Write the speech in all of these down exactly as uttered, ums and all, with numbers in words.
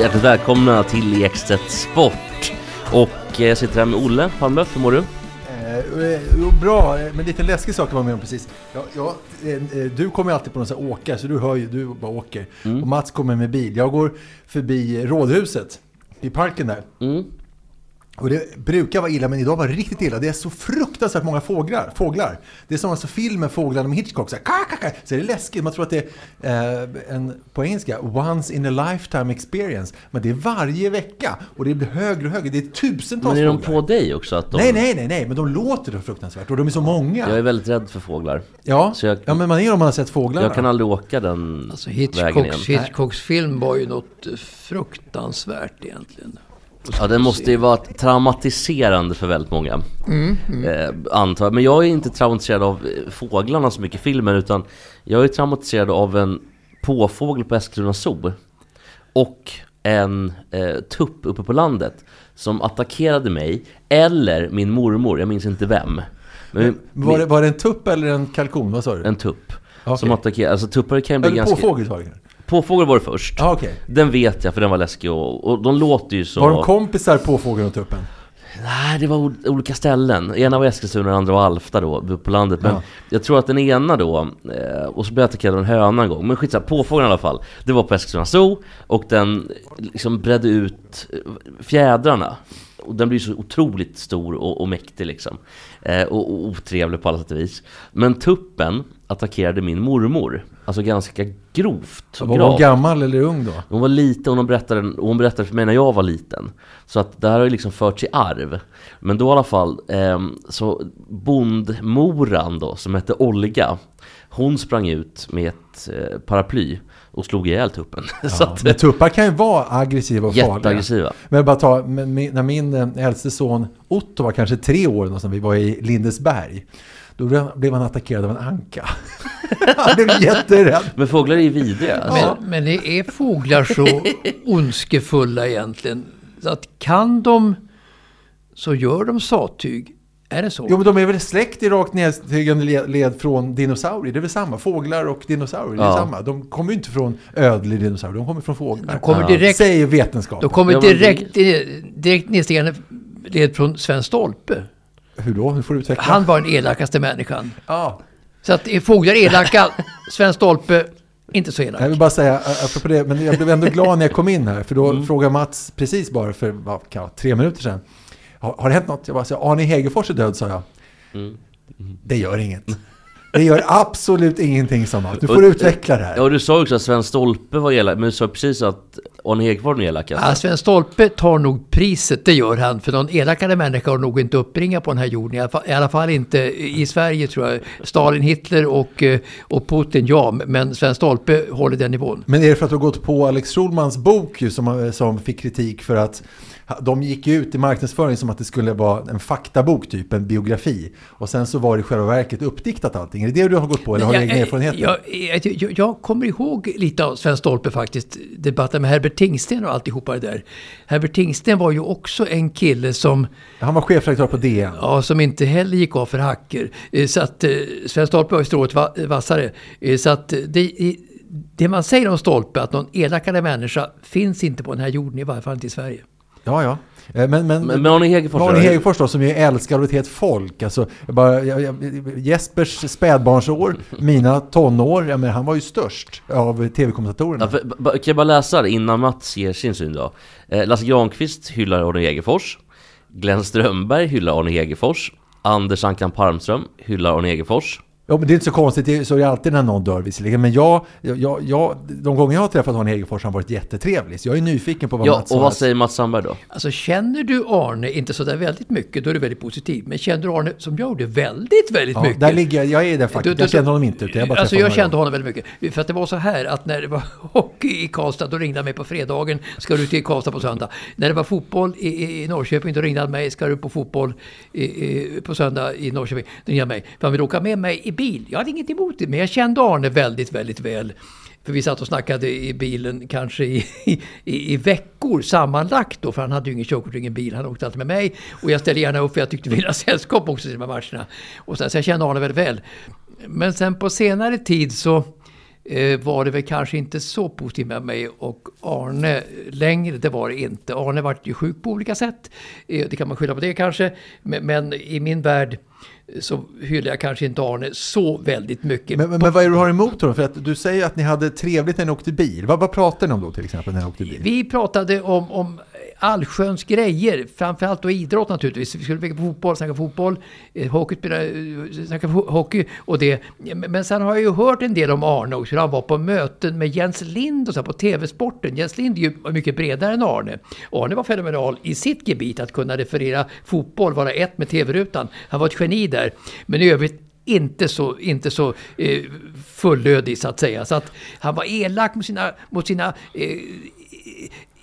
Hjärtligt välkomna till Ekstedt Sport. Och jag sitter här med Olle Palmlöf, hur mår du? Eh, bra, men lite läskig sak var med om precis. Ja, ja, eh, du kommer alltid på någon sån här åka, så du hör ju, du bara åker. Mm. Och Mats kommer med bil. Jag går förbi rådhuset i parken där. Mm. Och det brukar vara illa, men idag var det riktigt illa. Det är så fruktansvärt många fåglar. fåglar. Det är som alltså filmen Fåglarna med Hitchcock. Så, här, kakaka, så är det läskigt. Man tror att det är eh, en, på engelska, once in a lifetime experience. Men det är varje vecka. Och det blir högre och högre. Det är tusentals fåglar. Men är de fåglar på dig också? Att de... Nej, nej, nej, nej. Men de låter det fruktansvärt. Och de är så många. Jag är väldigt rädd för fåglar. Ja, så jag... ja men man är om man har sett fåglarna. Jag kan aldrig åka den alltså, Hitchcocks, vägen igen. Hitchcocks film var ju något fruktansvärt egentligen. Ja, den måste ju vara traumatiserande för väldigt många. Mm, mm. Eh, antar jag. Men jag är inte traumatiserad av fåglarna så mycket i filmen, utan jag är traumatiserad av en påfågel på Eskilstuna zoo och en eh, tupp uppe på landet som attackerade mig eller min mormor, jag minns inte vem. Men, Men, var, det, var det en tupp eller en kalkon, vad sa du? En tupp, okay. Som attackerade, alltså tuppar kan ju bli ganska... Påfågel var det först. Ah, okay. Den vet jag för den var läskig och, och de låter ju så. Var de kompisar påfågeln och tuppen? Nej, det var o- olika ställen. Ena var Eskilstuna och den andra var Alfta då på landet. Men ja. Jag tror att den ena då eh, och så blev jag attackerad av en höna en gång. Men skitsa, påfågeln i alla fall. Det var på Eskilstuna zoo och den liksom bredde ut fjädrarna. Och den blir så otroligt stor och, och mäktig liksom. Eh, och, och otrevlig på alla sätt och vis. Men tuppen attackerade min mormor. Alltså ganska grovt. Var hon gammal eller ung då? Hon var liten och hon berättade, och hon berättade för mig när jag var liten. Så att det här har ju liksom förts i arv. Men då i alla fall, eh, så bondmoran då, som hette Olga, hon sprang ut med ett eh, paraply och slog ihjäl tuppen. Ja, så att, men tuppar kan ju vara aggressiva och farliga. Men bara ta, när min äldste son Otto var kanske tre år när vi var i Lindesberg, då blev han attackerad av en anka. Han blev jätterädd. Men fåglar är ju vidriga. Ja. Men, men är fåglar så ondskefulla egentligen? Så att kan de, så gör de sattyg. Är det så? Jo, men de är väl släkt i rakt nedstigande led från dinosaurier. Det är väl samma. Fåglar och dinosaurier, ja. Det är samma. De kommer ju inte från ödlig dinosaurier. De kommer från fåglar. De kommer direkt, säger vetenskapen. De kommer direkt, direkt nedstigande led från Sven Stolpe. Hur då? Hur får du utveckla? Han var den elakaste människan. Ja. Så att fåglar elaka, Sven Stolpe inte så elak. Jag vill bara säga, apropå det, men jag blev ändå glad när jag kom in här. För då mm. frågade Mats precis bara för vad, kan, tre minuter sedan. Har, har det hänt något? Jag bara sa, Arne Hegerfors är död, sa jag. Mm. Mm. Det gör inget. Det gör absolut ingenting som allt. Du får och, utveckla det här. Ja, du sa också att Sven Stolpe var elak. Men du sa precis att Arne Hegerfors var elak. Alltså. Ja, Sven Stolpe tar nog priset, det gör han. För någon elakare människa har nog inte uppringat på den här jorden. I alla fall, i alla fall inte i Sverige, tror jag. Stalin, Hitler och, och Putin, ja. Men Sven Stolpe håller den nivån. Men är det för att du har gått på Alex Schulmans bok ju, som, som fick kritik för att de gick ut i marknadsföring som att det skulle vara en faktabok, typ en biografi. Och sen så var det själva verket uppdiktat allting. Är det det du har gått på eller har du egen erfarenhet? Jag, jag, jag kommer ihåg lite av Sven Stolpe faktiskt. Debatten med Herbert Tingsten och alltihopa det där. Herbert Tingsten var ju också en kille som... Han var chefredaktör på D N. Ja, som inte heller gick av för hacker. Så att Sven Stolpe var ju strået vassare. Så att det... det man säger om Stolpe, att någon elakare människa finns inte på den här jorden, i varje fall inte i Sverige. Ja, ja. Men, men, men, men Arne Hegerfors, Arne Hegerfors då, som ju älskar att ett folk. Alltså, bara, jag, jag, Jespers spädbarnsår, mina tonår, jag menar, han var ju störst av tv-kommentatorerna. Ja, för, b- b- kan jag bara läsa det innan Mats ger sin syn då? Eh, Lars Granqvist hyllar Arne Hegerfors. Glenn Strömberg hyllar Arne Hegerfors. Anders Ankan Palmström hyllar Arne Hegerfors. Ja, men det är inte så konstigt, det är, så är det alltid när någon dör visserligen. Men jag, jag, jag, de gånger jag har träffat Arne Hegerfors har varit jättetrevlig. Så jag är nyfiken på vad ja, Mats sa. Och vad säger Mats Sandberg då? Alltså känner du Arne inte så där väldigt mycket, då är det väldigt positivt. Men känner du Arne som jag gjorde väldigt, väldigt ja, mycket. Där ligger jag, jag är där faktiskt. Du, du, jag känner honom inte. Jag bara alltså jag kände honom väldigt mycket. För att det var så här att när det var hockey i Karlstad, då ringde han mig på fredagen. Ska du till Karlstad på söndag? När det var fotboll i, i Norrköping, då ringde han mig. Ska du på fotboll i, i, på söndag i Norrköping? Då ringde han mig. För han vill åka med mig i bil. Jag hade inget emot det, men jag kände Arne väldigt, väldigt väl. För vi satt och snackade i bilen kanske i, i, i veckor sammanlagt då, för han hade ju ingen körkort, ingen bil, han åkte alltid med mig. Och jag ställde gärna upp för jag tyckte vi ville ha sällskap också till de här matcherna. Och så, så jag kände Arne väldigt väl. Men sen på senare tid så eh, var det väl kanske inte så positivt med mig och Arne längre, det var det inte. Arne var ju sjuk på olika sätt, eh, det kan man skylla på det kanske, men, men i min värld så hyllar jag kanske inte Arne så väldigt mycket. Men, men, men vad är det du har emot honom? För att du säger att ni hade trevligt när ni åkte bil. Vad, vad pratade ni om då till exempel när ni åkte bil? Vi pratade om, om allsköns grejer. Framförallt då idrott naturligtvis. Vi skulle peka på fotboll, snacka fotboll. Hockey, snacka hockey och det. Men sen har jag ju hört en del om Arne också. Han var på möten med Jens Lind och så på T V-sporten. Jens Lind är ju mycket bredare än Arne. Arne var fenomenal i sitt gebit att kunna referera fotboll, vara ett med T V-rutan. Han var ett geni där. Men i övrigt inte så, inte så eh, fullödig så att säga. Så att han var elak mot sina, mot sina eh,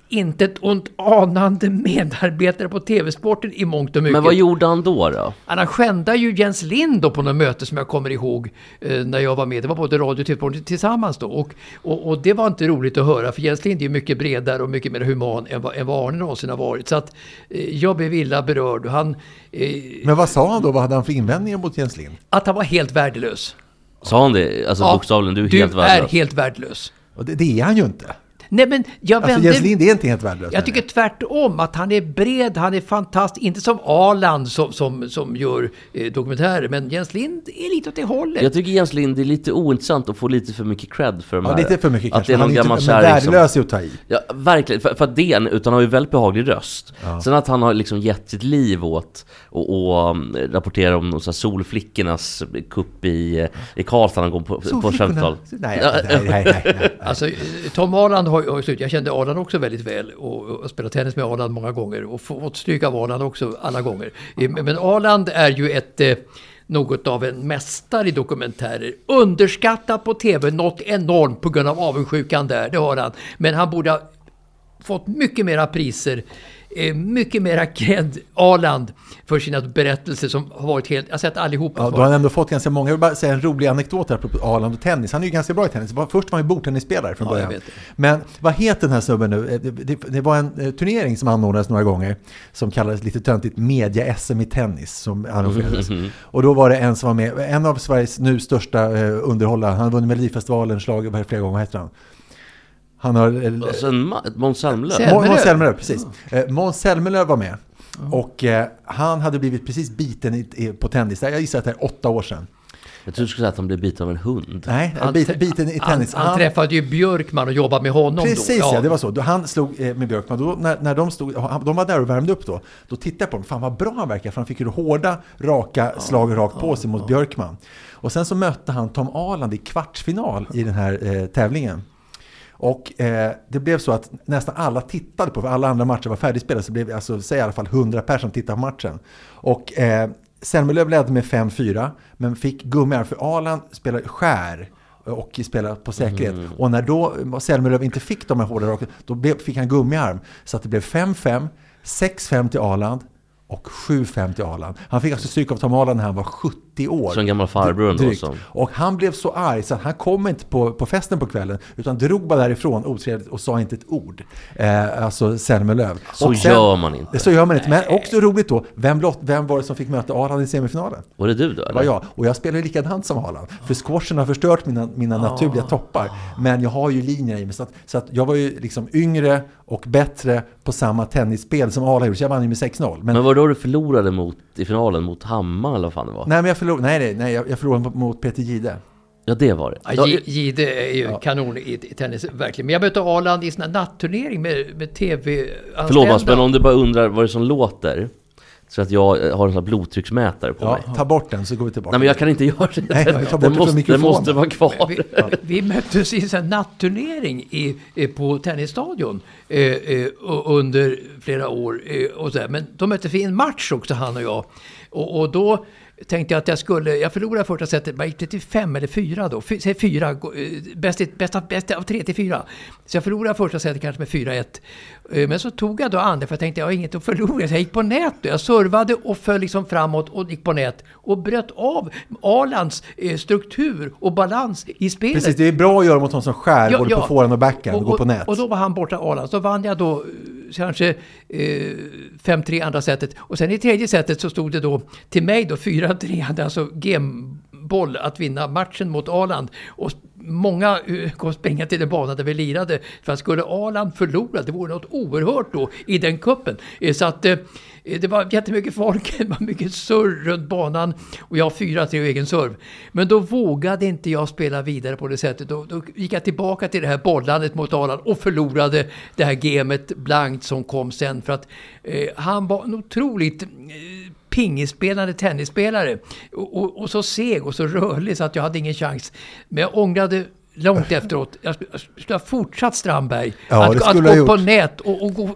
inte ett ont anande medarbetare på T V-sporten i mångt och mycket. Men vad gjorde han då då? Han skändade ju Jens Lind då på något möte som jag kommer ihåg eh, när jag var med. Det var både radio och T V-sporten tillsammans då. Och, och, och det var inte roligt att höra, för Jens Lind är ju mycket bredare och mycket mer human än vad, än vad Arne någonsin har varit. Så att eh, jag blev illa berörd. Han, eh, Men vad sa han då? Vad hade han för invändningar mot Jens Lind? Att han var helt värdelös. Sa han det? Alltså ja, bokstavligen, du är du helt värdelös. Du är helt värdelös. Och det, det är han ju inte. Nej, men jag alltså, vände, Jens Lind är inte helt värdelös. Jag tycker tvärtom att han är bred, han är fantastisk. Inte som Arland som, som, som gör eh, dokumentärer, men Jens Lind är lite åt det hållet. Jag tycker Jens Lind är lite ointressant och får lite för mycket cred för de här. Ja, lite för mycket kanske. Att han är någon inte, men värdelös som, att ta i. Ja, verkligen. För, för att D N, utan har ju väldigt behaglig röst. Ja. Sen att han har liksom gett sitt liv åt och, och um, rapportera om så här, solflickornas kupp i, i Karlstad han går på, på femtal. Nej, nej, nej, nej, nej, nej. Alltså, Tom Arland har jag kände Arland också väldigt väl och spelat tennis med Arland många gånger och fått stryka av Arland också alla gånger. Men Arland är ju ett något av en mästare i dokumentärer. Underskattat på T V något enormt på grund av avundsjukan där, det har han. Men han borde ha fått mycket mera priser, mycket mera cred Arland för sina berättelser som har varit helt, jag har sett allihopa. Ja, då har han ändå fått ganska många, jag vill bara säga en rolig anekdot här på Arland och tennis, han är ju ganska bra i tennis, först var han ju bordtennisspelare från ja, början, men vad heter den här snubben nu, det, det var en turnering som anordnades några gånger, som kallades lite töntigt media-S M i tennis som anordnades, mm-hmm. och då var det en som var med, en av Sveriges nu största underhållare, han har vunnit Melodifestivalen, slager flera gånger, vad heter han? Han har Måns Zelmerlöw, precis. Måns Zelmerlöw var med och eh, han hade blivit precis biten i, i, på tennis. Jag gissar att det är åtta år sedan. Jag tror du skulle säga att han blev biten av en hund. Nej, han, bit, biten i tennis. Han, han, han träffade ju Björkman och jobbade med honom. Precis, då. Ja, det var så. Då han slog eh, med Björkman. Då, när, när de, stod, de var där och värmde upp då, då tittade jag på dem. Fan vad bra han verkar. För han fick ju hårda, raka slag rakt på sig mot ja. Björkman. Och sen så mötte han Tom Arland i kvartsfinal i den här eh, tävlingen. Och eh, det blev så att nästan alla tittade på, för alla andra matcher var färdigspelade, så blev alltså, säg i alla fall hundra personer som tittade på matchen. Och eh, Selmerlöv ledde med fem fyra, men fick gummiar för Arland spelade skär och spela på säkerhet. Mm. Och när då Selmerlöv inte fick de här hårda raken, då blev, fick han gummiarm. Så att det blev fem fem, sex fem till Arland och sju fem till Arland. Han fick alltså stryk av Tom Arland när han var sjuttio år. Så en gammal farbror också. Och han blev så arg så att han kom inte på, på festen på kvällen utan drog bara därifrån otrevligt och sa inte ett ord. Eh, alltså Selmerlöv. Så sen, gör man inte. Så gör man inte. Men också roligt då, vem, blott, vem var det som fick möta Arland i semifinalen? Var det du då? Eller? Var jag. Och jag spelar ju likadant som Arland. För squashen har förstört mina, mina naturliga ah. toppar. Men jag har ju linjer i mig. Så att, så att jag var ju liksom yngre och bättre på samma tennisspel som Arland gjorde. Så jag vann ju med sex noll. Men, men var då du förlorade mot, i finalen mot Hammar eller vad fan det var? Nej, men jag förlorade, nej, nej, jag förlorade mot Peter Gide. Ja, det var det. Ja, Gide är ju ja. kanon i tennis, verkligen. Men jag mötte Arland i en nattturnering med, med T V-anställda. Förlåt, men om du bara undrar vad det som låter. Så att jag har en sån blodtrycksmätare på ja, mig. Ta bort den så går vi tillbaka. Nej, men jag kan inte göra det. Nej, den, den, måste, den måste vara kvar. Vi, vi möttes i en nattturnering i, på tennisstadion eh, under flera år. Och så men då mötte vi en match också, han och jag. Och, och då tänkte jag att jag skulle... Jag förlorade första sättet. Jag gick det till fem eller fyra då. Fy, fyra. Bäst, bäst, bäst av tre till fyra. Så jag förlorade första sättet kanske med fyra ett. Men så tog jag då andra för jag tänkte jag har inget att förlora. Så jag gick på nät. Jag servade och föll liksom framåt och gick på nät. Och bröt av Arlands struktur och balans i spelet. Precis, det är bra att göra mot någon som skär. Ja, både ja, på forehand och backhand och går på nät. Och då var han borta Arlands. Då vann jag då kanske eh, fem tre andra sättet. Och sen i tredje sättet så stod det då till mig då fyra tre. Alltså gameboll att vinna matchen mot Arland. Och många kom springa till den banan där vi lirade. För att skulle Arland förlora, det vore något oerhört då i den kuppen. Så att det var jättemycket folk, det var mycket surr runt banan. Och jag har fyra tre egen serv. Men då vågade inte jag spela vidare på det sättet. Då, då gick jag tillbaka till det här bollandet mot Arland och förlorade det här gamet blankt som kom sen. För att eh, han var en otroligt... Eh, pingispelande tennisspelare och, och, och så seg och så rörlig så att jag hade ingen chans. Men jag ångrade långt efteråt. Jag skulle ha fortsatt Strandberg ja, att, att gå på nät och, och gå,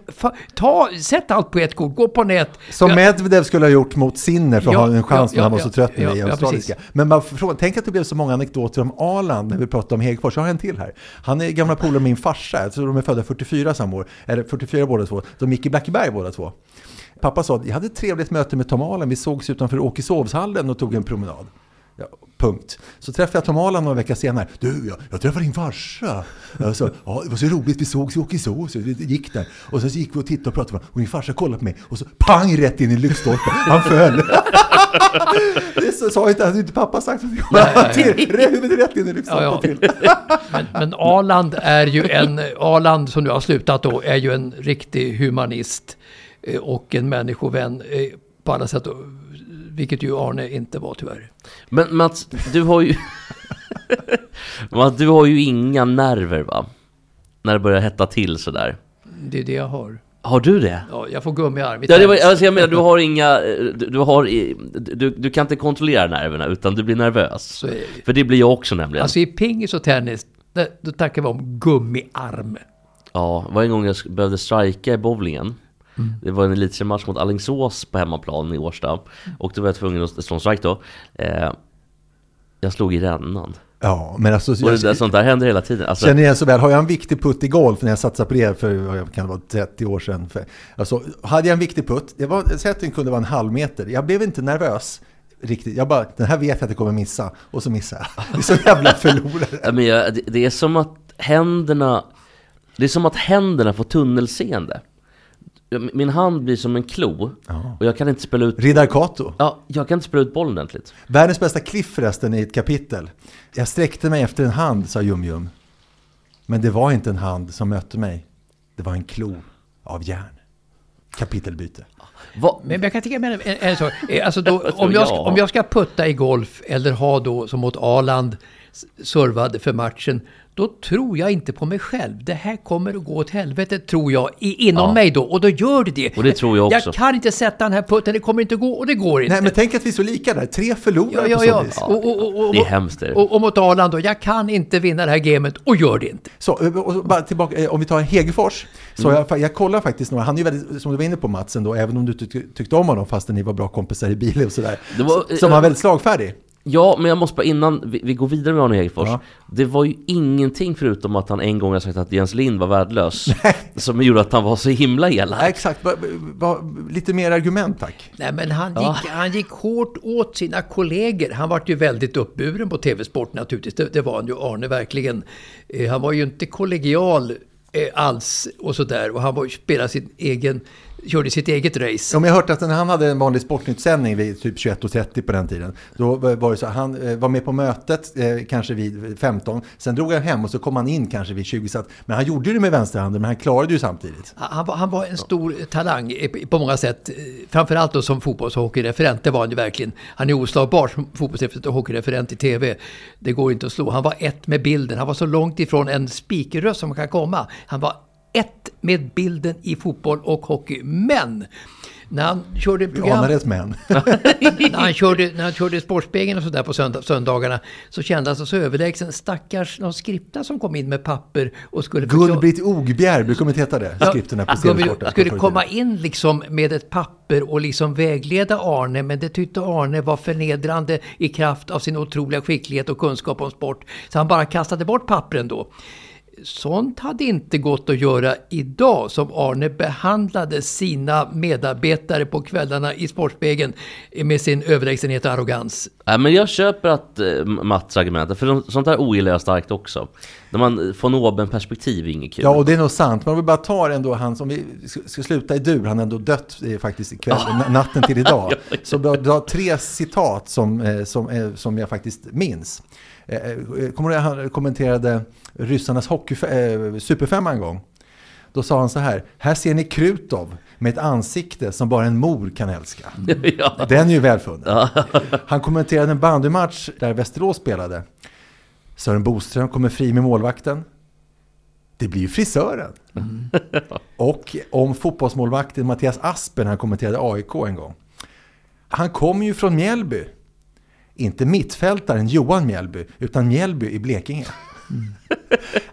ta, sätt allt på ett kort, gå på nät. Som Medvedev skulle ha gjort mot Sinner för att ja, ha en chans ja, när han ja, var så trött ja, med ja, australiska. Ja, men man, tänk att det blev så många anekdoter om Arland när vi pratade om Hegerfors. Jag har en till här. Han är gamla polare med min farsa. Så de är födda fyrtiofyra samma år. Eller fyrtiofyra båda två. De gick i Blackeberg båda två. Pappa sa att jag hade ett trevligt möte med Tom Arland. Vi sågs utanför Åkeshovshallen och tog en promenad. Ja, punkt. Så träffade jag Tom Arland några veckor senare. Du, jag, jag träffade din farsa. Jag sa, ja, det var så roligt. Vi sågs i Åkeshovs. Så vi gick där. Och sen så gick vi och tittade och pratade. Och min farsa kollade på mig. Och så pang rätt in i lyktstolpen. Han föll. Det sa inte, hade inte pappa sagt att huvudet rätt in i lyktstolpen till. Men, men Arland är ju en... Arland som nu har slutat då är ju en riktig humanist. Och en människovän på alla sätt, vilket ju Arne inte var tyvärr. Men Mats, du har ju Mats, du har ju inga nerver va? När det börjar hetta till så där. Det är det jag har. Har du det? Ja, jag får gummi i armen. Ja, det var, alltså jag menar, du har inga du, du har du, du kan inte kontrollera nerverna utan du blir nervös. Så är det. För det blir jag också nämligen. Alltså i pingis och tennis, då tackar vi om gummiarm. Ja, varje gång jag behövde strika i bowlingen. Mm. Det var en elitseriematch mot Allingsås på hemmaplan i Årsta. Och då var jag tvungen att slå en strike då. Eh, jag slog i rännan. Ja, men alltså, och det, jag, sånt där händer hela tiden. Alltså, känner jag så väl, har jag en viktig putt i golf när jag satsade på det för kan det vara trettio år sedan. För, alltså, hade jag en viktig putt, det var, sätten kunde vara en halv meter. Jag blev inte nervös. Riktigt. Jag bara, den här vet jag att jag kommer missa. Och så missar jag. Det är så jävla förlorare. Ja, men jag, det, det är som att händerna det är som att händerna får tunnelseende. Min hand blir som en klo ja. Och jag kan inte spela ut Riddar Kato. Ja, jag kan inte spela ut bollen ordentligt. Världens bästa kliff förresten i ett kapitel. Jag sträckte mig efter en hand, sa Jum Jum. Men det var inte en hand som mötte mig. Det var en klo av järn. Kapitelbyte. Va? Men jag kan tänka mig en, en sak. Alltså då, om, jag ska, om jag ska putta i golf eller ha då som mot Arland servad för matchen, då tror jag inte på mig själv. Det här kommer att gå åt helvete, tror jag, inom ja. mig då. Och då gör det det. Och det tror jag också. Jag kan inte sätta den här putten, det kommer inte gå och det går inte. Nej, men tänk att vi är så lika där. Tre förlorare ja, ja, ja. på sånt vis. Ja, och, och, och, och, det är hemskt det. Och, och mot Arland då, jag kan inte vinna det här gamet och gör det inte. Så, och bara tillbaka, om vi tar Hegerfors, så mm. jag, jag kollar faktiskt några. Han är ju väldigt, som du var inne på Matsen då, även om du tyckte om honom fastän ni var bra kompisar i bilen och sådär. Det var, så, som var väldigt slagfärdig. Ja, men jag måste bara innan vi, vi går vidare med Arne Hegerfors. Ja. Det var ju ingenting förutom att han en gång har sagt att Jens Lind var värdelös. Nej. Som gjorde att han var så himla elak. Ja, exakt, ba, ba, lite mer argument tack. Nej, men han gick, ja. han gick hårt åt sina kollegor. Han var ju väldigt uppburen på T V-sport naturligtvis. Det, det var han ju, Arne verkligen. Eh, han var ju inte kollegial eh, alls och sådär. Och han var, spelade sin egen... Körde sitt eget race. Om jag hört att när han hade en vanlig sportnyttsändning vid typ tjugoett och trettio på den tiden. Då var det så att han var med på mötet eh, kanske vid femton. Sen drog han hem och så kom han in kanske vid tjugo. Så att, men han gjorde det med vänsterhanden men han klarade ju samtidigt. Han var, han var en stor ja. talang på många sätt. Framförallt då som fotbolls- och hockeyreferent. Det var han ju verkligen. Han är oslagbar som fotbolls- och hockeyreferent i T V. Det går inte att slå. Han var ett med bilden. Han var så långt ifrån en spikerröst som man kan komma. Han var ett med bilden i fotboll och hockey. Men när han körde program, vi män. när han körde när han körde Sportspegeln och så där på söndag, söndagarna, så kände han sig så överlägsen. Stackars någon skripta som kom in med papper och skulle Gullbritt Ogbjer brukar man heta det, skripterna på Sporten. Skulle komma in liksom med ett papper och liksom vägleda Arne, men det tyckte Arne var förnedrande i kraft av sin otroliga skicklighet och kunskap om sport, så han bara kastade bort pappren då. Sånt hade inte gått att göra idag, som Arne behandlade sina medarbetare på kvällarna i Sportspegeln med sin överlägsenhet och arrogans. Nej, men jag köper att eh, Mats argumentet, för sånt här ogillar jag starkt också. När man får nåben perspektiv är inget kul. Ja, och det är nog sant. Men om vi bara tar ändå han som vi ska sluta i dur, han är ändå dött eh, faktiskt ikväll, natten till idag. Så jag har tre citat som, eh, som, eh, som jag faktiskt minns. Kommer du, han kommenterade ryssarnas hockey, eh, superfemma en gång. Då sa han så här: här ser ni Krutov med ett ansikte som bara en mor kan älska. Ja. Den är ju välfunnen. Han kommenterade en bandymatch där Västerås spelade. Sören Boström kommer fri med målvakten. Det blir ju frisören. Mm. Och om fotbollsmålvakten Mattias Aspen, han kommenterade A I K en gång. Han kom ju från Mjällby. Inte mittfältaren Johan Mjällby, utan Mjällby i Blekinge. Mm.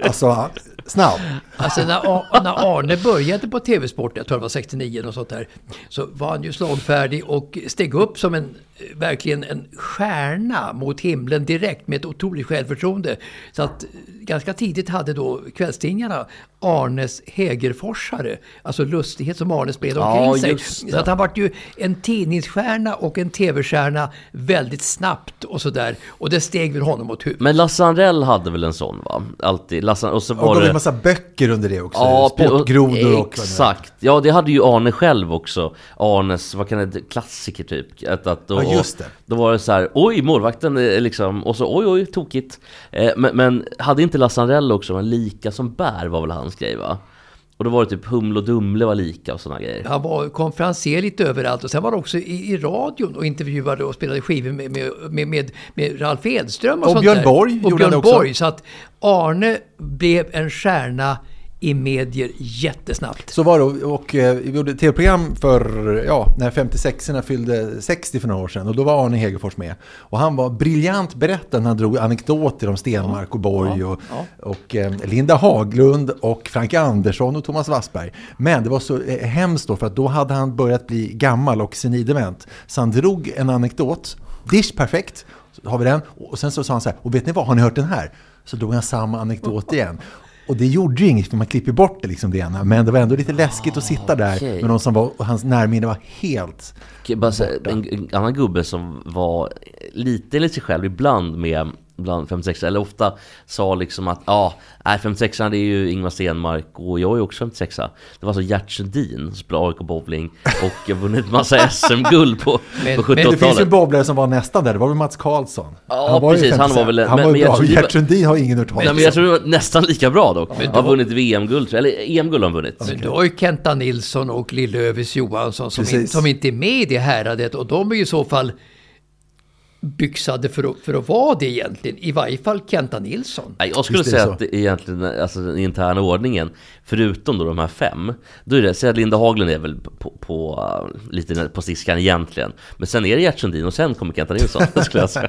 Alltså, snabb. Alltså när, när Arne började på T V-sport, jag tror det var sextionio och sånt där, så var han ju slagfärdig och steg upp som en verkligen en stjärna mot himlen direkt med ett otroligt självförtroende. Så att ganska tidigt hade då kvällstingarna Arnes Hegerforsare, alltså lustighet som Arne spred omkring ja, sig. Så att han var ju en tidningsstjärna och en T V-stjärna väldigt snabbt och sådär. Och det steg väl honom åt huvudet. Men Lasse Anrell hade väl en sån, va? Alltid. Lasse, och så var och det en massa böcker under det också. Ja, sportgrodor och, och exakt. Ja, det hade ju Arne själv också. Arnes, vad kan det, klassiker typ. Att, att, och, ja, just det. Då var det så här, oj, målvakten liksom, och så oj, oj, tokigt. Eh, men, men hade inte Lasse Anrell också, men lika som bär var väl han skriva. Och då var det typ Humle och Dumle var lika och såna grejer. Han var konferenser lite överallt och sen var det också i, i radion och intervjuade och spelade skivor med, med, med, med, med Ralf Edström och, och sånt Björn Borg där. Och Björn Borg. Så att Arne blev en stjärna i medier jättesnabbt. Så var det, och eh, vi gjorde ett tv-program för, ja, när femtiosexorna fyllde sextio för några år sedan, och då var Arne Hegerfors med. Och han var briljant berättare, han drog anekdoter om Stenmark och Borg och, ja, ja. och, och eh, Linda Haglund och Frank Andersson och Thomas Wassberg. Men det var så eh, hemskt då, för att då hade han börjat bli gammal och senidement. Så han drog en anekdot, dish perfekt, så har vi den, och sen så sa han så här, och vet ni vad, har ni hört den här? Så drog han samma anekdot igen. Och det gjorde ju inget, för man klipper bort det liksom det ena. Men det var ändå lite läskigt att sitta där. Okay. Men någon som var, och hans närminne var helt... Okay, bara så, en, en annan gubbe som var lite eller sig själv ibland med bland femtiosex, eller ofta sa liksom att ja, ah, femtiosex är ju Ingmar Stenmark och jag är också femtiosex. Det var så Gert Sundin, spelade A I K bowling och vunnit massa S M-guld på, men, på sjuttiotalet. Men det finns ju bowlare som var nästan där, det var väl Mats Karlsson. Ja, han var precis, han var väl han men, var men, bra. Gert Sundin har ingen hört talas. Men, men jag tror det var nästan lika bra dock. Han har vunnit V M-guld, eller E M-guld har han vunnit. Okay. Men då har ju Kenta Nilsson och Lillövis Johansson som, in, som inte är med i det häradet, och de är ju i så fall byxade för att, för att vara det egentligen, i varje fall Kenta Nilsson. Nej, jag skulle säga så. Att det egentligen, alltså den interna ordningen, förutom då de här fem, då är det, säg att Linda Haglund är väl på, på lite på siskan egentligen, men sen är det Gert Sundin och sen kommer Kenta Nilsson. skulle jag säga.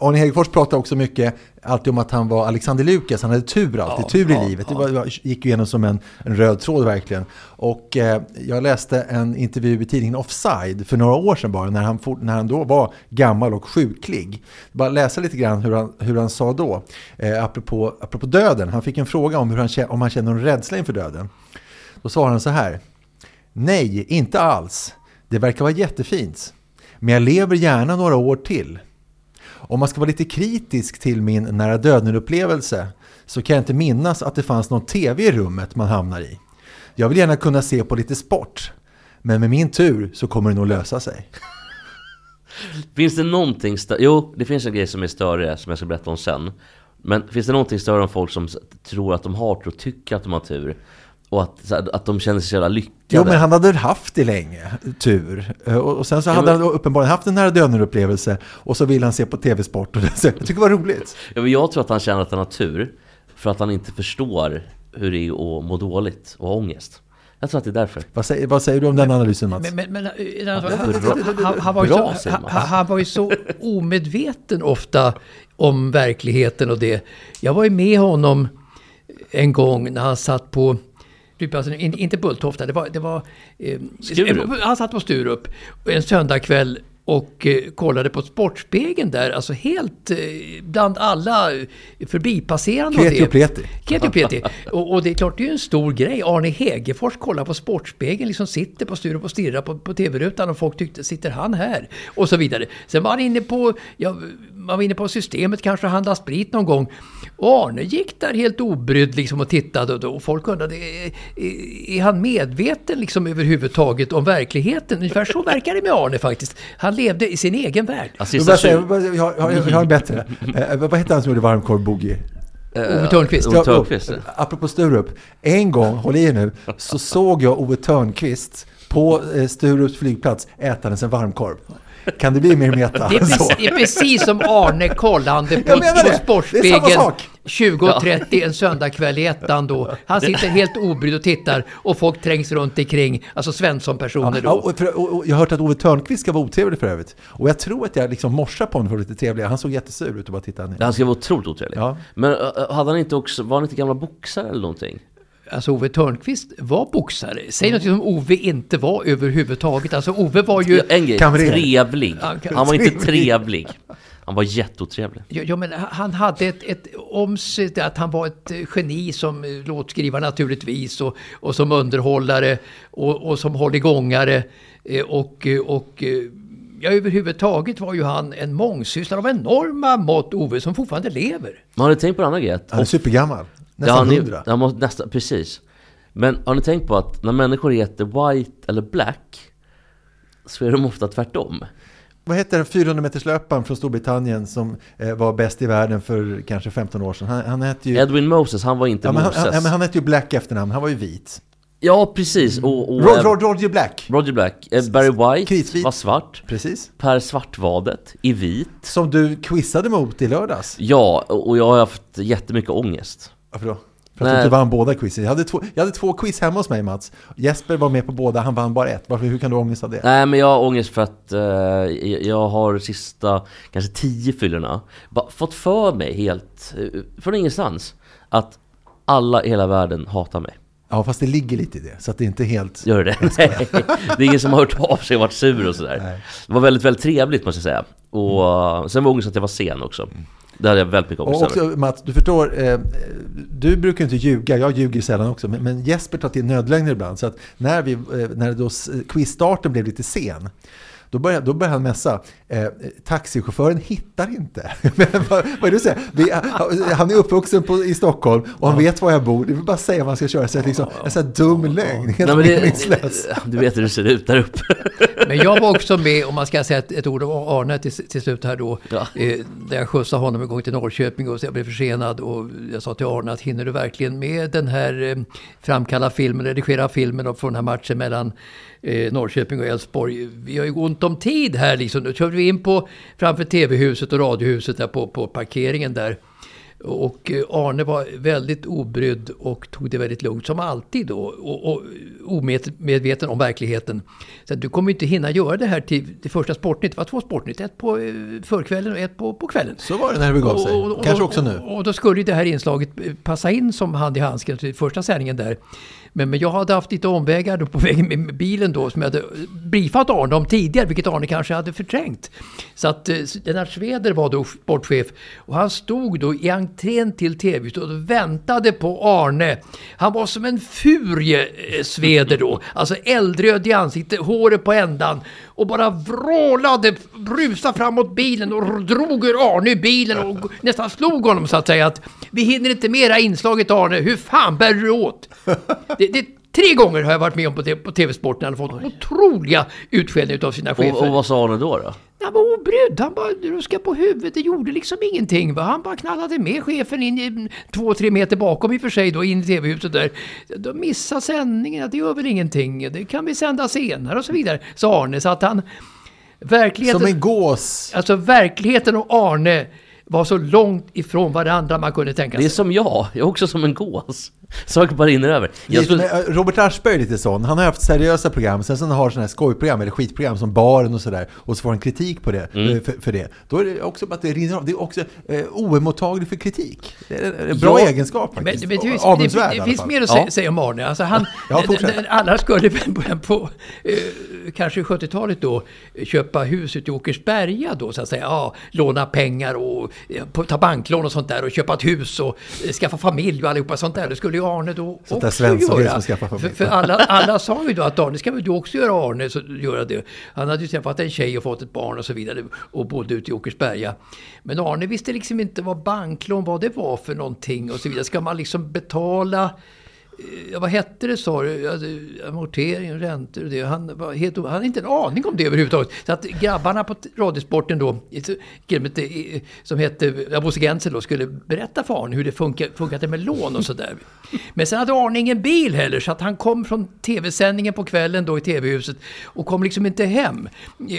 Arne Hegerfors pratade också mycket alltid om att han var Alexander Lukas, han hade tur alltid, ja, tur i ja, livet. Ja. Det var, gick ju igenom som en, en röd tråd verkligen. Och eh, jag läste en intervju i tidningen Offside för några år sedan bara, när han fort när han då var gammal och sjuklig. Bara läsa lite grann hur han, hur han sa då. Eh, apropå, apropå döden. Han fick en fråga om, hur han, om han kände någon rädsla inför döden. Då sa han så här: nej, inte alls. Det verkar vara jättefint. Men jag lever gärna några år till. Om man ska vara lite kritisk till min nära döden-upplevelse så kan jag inte minnas att det fanns någon tv i rummet man hamnar i. Jag vill gärna kunna se på lite sport. Men med min tur så kommer det nog lösa sig. Finns det någonting stö- Jo, det finns en grej som är större som jag ska berätta om sen. Men finns det någonting större om folk som tror att de har tur och tycker att de har tur och att, att de känner sig så jävla lyckade? Jo, men han hade haft det länge, tur. Och sen så hade ja, men... han uppenbarligen haft den här dönerupplevelse och så vill han se på tv-sport. Och det, jag tycker det var roligt. Ja, men jag tror att han känner att han har tur för att han inte förstår hur det är att må dåligt och ångest. Jag tror att det är därför. Vad säger, vad säger du om den analysen, Mats? Men, men, men, han, han, var ju så, han, han var ju så omedveten ofta om verkligheten och det. Jag var ju med honom en gång när han satt på typ, alltså, in, inte Bulltofta, det var, det var eh, han satt på Sturup en söndagkväll och eh, kollade på Sportspegeln där, alltså helt eh, bland alla förbipasserande. Keti och pleti. Keti och pleti. Och, och det är klart, det är ju en stor grej. Arne Hegerfors kollar på Sportspegeln, liksom sitter på Sturup och stirrar på, på tv-rutan och folk tyckte, sitter han här? Och så vidare. Sen var han inne på, ja, man var inne på systemet, kanske handla sprit någon gång. Och Arne gick där helt obrydd liksom och tittade och, då, och folk undrade, är, är han medveten liksom överhuvudtaget om verkligheten? Ungefär så verkar det med Arne faktiskt. Han levde i sin egen värld. Assista, jag, bara, jag, jag, jag, jag har en bättre. Eh, vad hette han som gjorde varmkorv-boogie? Owe Thörnqvist. Owe Thörnqvist. Ja, och, apropå Sturup. En gång, håll i er nu, så såg jag Owe Thörnqvist på eh, Sturups flygplats ätandes en varmkorv. Kan det bli mer meta? Det är, så? Precis, det är precis som Arne kollande på, på Sportspegeln tjugo trettio ja. En söndagkväll i ettan då. Han sitter helt obrydd och tittar och folk trängs runt omkring, alltså Svensson-personer då. Ja, och för, och, och jag har hört att Ove Thörnqvist ska vara otrevlig för övrigt. Och jag tror att jag liksom morsade på honom för lite trevligare. Han såg jättesur ut och bara tittade ner. Han ska vara otroligt otrevlig. Ja. Men hade han inte också, var han inte gamla boxare eller någonting? Alltså Ove Thörnqvist var boxare. Säg mm. något som Ove inte var överhuvudtaget. Alltså Ove var ju... En grej, trevlig. Han var inte trevlig. Han var jätteotrevlig. Ja, ja, men han hade ett, ett om sig att han var ett geni som låtskrivare naturligtvis och, och som underhållare och, och som hålligångare och... och ja, överhuvudtaget var ju han en mångsysslare av enorma mått, Ove, som fortfarande lever. Man har tänkt på en annan grej. Han är supergammal. Nästan hundra. Ja, han är, nästan, precis. Men har ni tänkt på att när människor heter white eller black så är de ofta tvärtom? Vad heter den fyrahundra-meterslöparen från Storbritannien som eh, var bäst i världen för kanske femton år sedan? Han, han hette ju... Edwin Moses, han var inte ja, Moses. Han, han, men han hette ju black efternamn, han var ju vit. Ja, precis. Och, och, Rod, Rod, Roger Black. Roger Black. Barry White Kritvit. Var svart. Precis. Per Svartvadet i vit. Som du quizade mot i lördags. Ja, och jag har haft jättemycket ångest. Varför då? För att du inte vann båda quizen. Jag hade, två, jag hade två quiz hemma hos mig, Mats. Jesper var med på båda, han vann bara ett. Varför, hur kan du ångest av det? Nej, men jag har ångest för att eh, jag har sista kanske tio fyllorna fått för mig helt, från ingenstans, att alla i hela världen hatar mig. Ja, fast det ligger lite i det, så att det inte är helt... Gör det? Nej, det är ingen som har hört av sig och varit sur och sådär. Nej. Det var väldigt, väldigt trevligt, måste jag säga. Och mm. sen var ångest att jag var sen också. Det hade jag väldigt mycket ångest. Och också, Mats, du förstår, eh, du brukar inte ljuga, jag ljuger sällan också, men, men Jesper tar till nödlängder ibland. Så att när, vi, eh, när då quizstarten blev lite sen... Då börjar, då börjar han mässa. Eh, taxichauffören hittar inte. Men vad, vad är det du säger? Vi, han är uppvuxen på, i Stockholm och han vet var jag bor. Det vill bara säga att man ska köra sig. Liksom, en sån här dum lögn. Nej, det, du vet hur det ser ut där uppe. Men jag var också med, om man ska säga ett, ett ord om Arne till, till slut här då. Ja. Eh, där jag skjutsade honom en gång till Norrköping och så jag blev försenad. Och jag sa till Arne att hinner du verkligen med den här eh, framkalla filmen, redigera filmen och från den här matchen mellan eh, Norrköping och Älvsborg. Vi har ju ont om tid här liksom. Då körde vi in på framför tv-huset och radiohuset där på, på parkeringen där. Och Arne var väldigt obrydd och tog det väldigt lugnt som alltid då. Och, och omedveten om verkligheten. Så du kommer inte hinna göra det här till det första sportnytt. Det var två sportnytt. Ett på förkvällen och ett på, på kvällen. Så var det när det begav sig. Och, och, Kanske också nu. Och, och då skulle det här inslaget passa in som hand i handsken till första sändningen där. Men, men jag hade haft lite omvägar då på vägen med bilen då som jag hade briefat Arne om tidigare, vilket Arne kanske hade förträngt. Så att Lennart Sveder var då sportchef och han stod då i entrén till tv och väntade på Arne. Han var som en furie, Sveder då, alltså eldröd i ansiktet, håret på ändan och bara vrålade, rusade framåt bilen och drog ur Arne i bilen och nästan slog honom så att säga att vi hinner inte mera inslaget Arne, hur fan bär du åt? Det, det, tre gånger har jag varit med om på, te, på tv-sporten och fått Oj. otroliga utskällningar av sina chefer. Och, och vad sa han då då? Han var obrydd, han bara ruskade på huvudet, det gjorde liksom ingenting. Va? Han bara knallade med chefen in i två, tre meter bakom i och för sig då, in i tv-huset där. De missade sändningen, det gör väl ingenting, det kan vi sända senare och så vidare, sa Arne. Så att han, verkligheten, som en gås. Alltså verkligheten och Arne var så långt ifrån varandra man kunde tänka sig. Det är som jag, jag är också som en gås. Saker bara rinner över. Jag tror... Robert Aschberg är lite sån. Han har haft seriösa program. Sen så har sådana här skojprogram eller skitprogram som Baren och sådär. Och så får han kritik på det, mm. för, för det. Då är det också bara att det rinner av. Det är också eh, oemottagligt för kritik. Det är en bra ja. egenskap faktiskt. Men, men, det, det, det, det, det finns mer att ja. säga om Arne. Alltså han, ja, alla skulle på, på eh, kanske sjuttiotalet då köpa huset i Åkersberga då så att säga. Ja, låna pengar och ta banklån och sånt där och köpa ett hus och skaffa familj och allihopa sånt där. Det skulle ju Arne då så också göra. För, för alla, alla sa ju då att Arne ska väl du också göra Arne så göra det. Han hade ju träffat en tjej och fått ett barn och så vidare och bodde ute i Åkersberga. Men Arne visste liksom inte vad banklån, vad det var för någonting och så vidare. Ska man liksom betala... Ja, vad hette det, sa du? Alltså, amortering, räntor och det. Han var helt, han hade inte en aning om det överhuvudtaget. Så att grabbarna på Radiosporten då, som hette Bosse Gensel då, skulle berätta för Arne hur det funkar, funkade med lån och sådär. Men sen hade Arne ingen bil heller, så att han kom från tv-sändningen på kvällen då i tv-huset och kom liksom inte hem.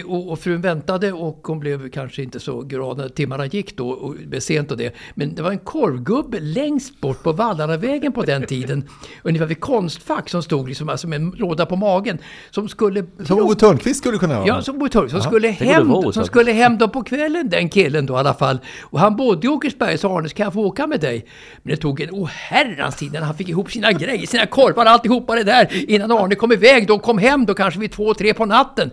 Och, och frun väntade och hon blev kanske inte så glad när timmarna gick då, och det var sent och det. Men det var en korvgubbe längst bort på Vallarnavägen på den tiden. Ungefär vid Konstfack som stod liksom, alltså med en låda på magen som skulle... Som Owe Thörnqvist skulle kunna vara. Ja, som Owe Thörnqvist. Som skulle hem, som skulle hem då på kvällen, den killen då i alla fall. Och han bodde i Åkersberg, så Arne, kan jag få åka med dig? Men det tog en oherrans tid när han fick ihop sina grejer, sina korpar, alltihopa det där. Innan Arne kom iväg, då kom hem då kanske vid två, tre på natten.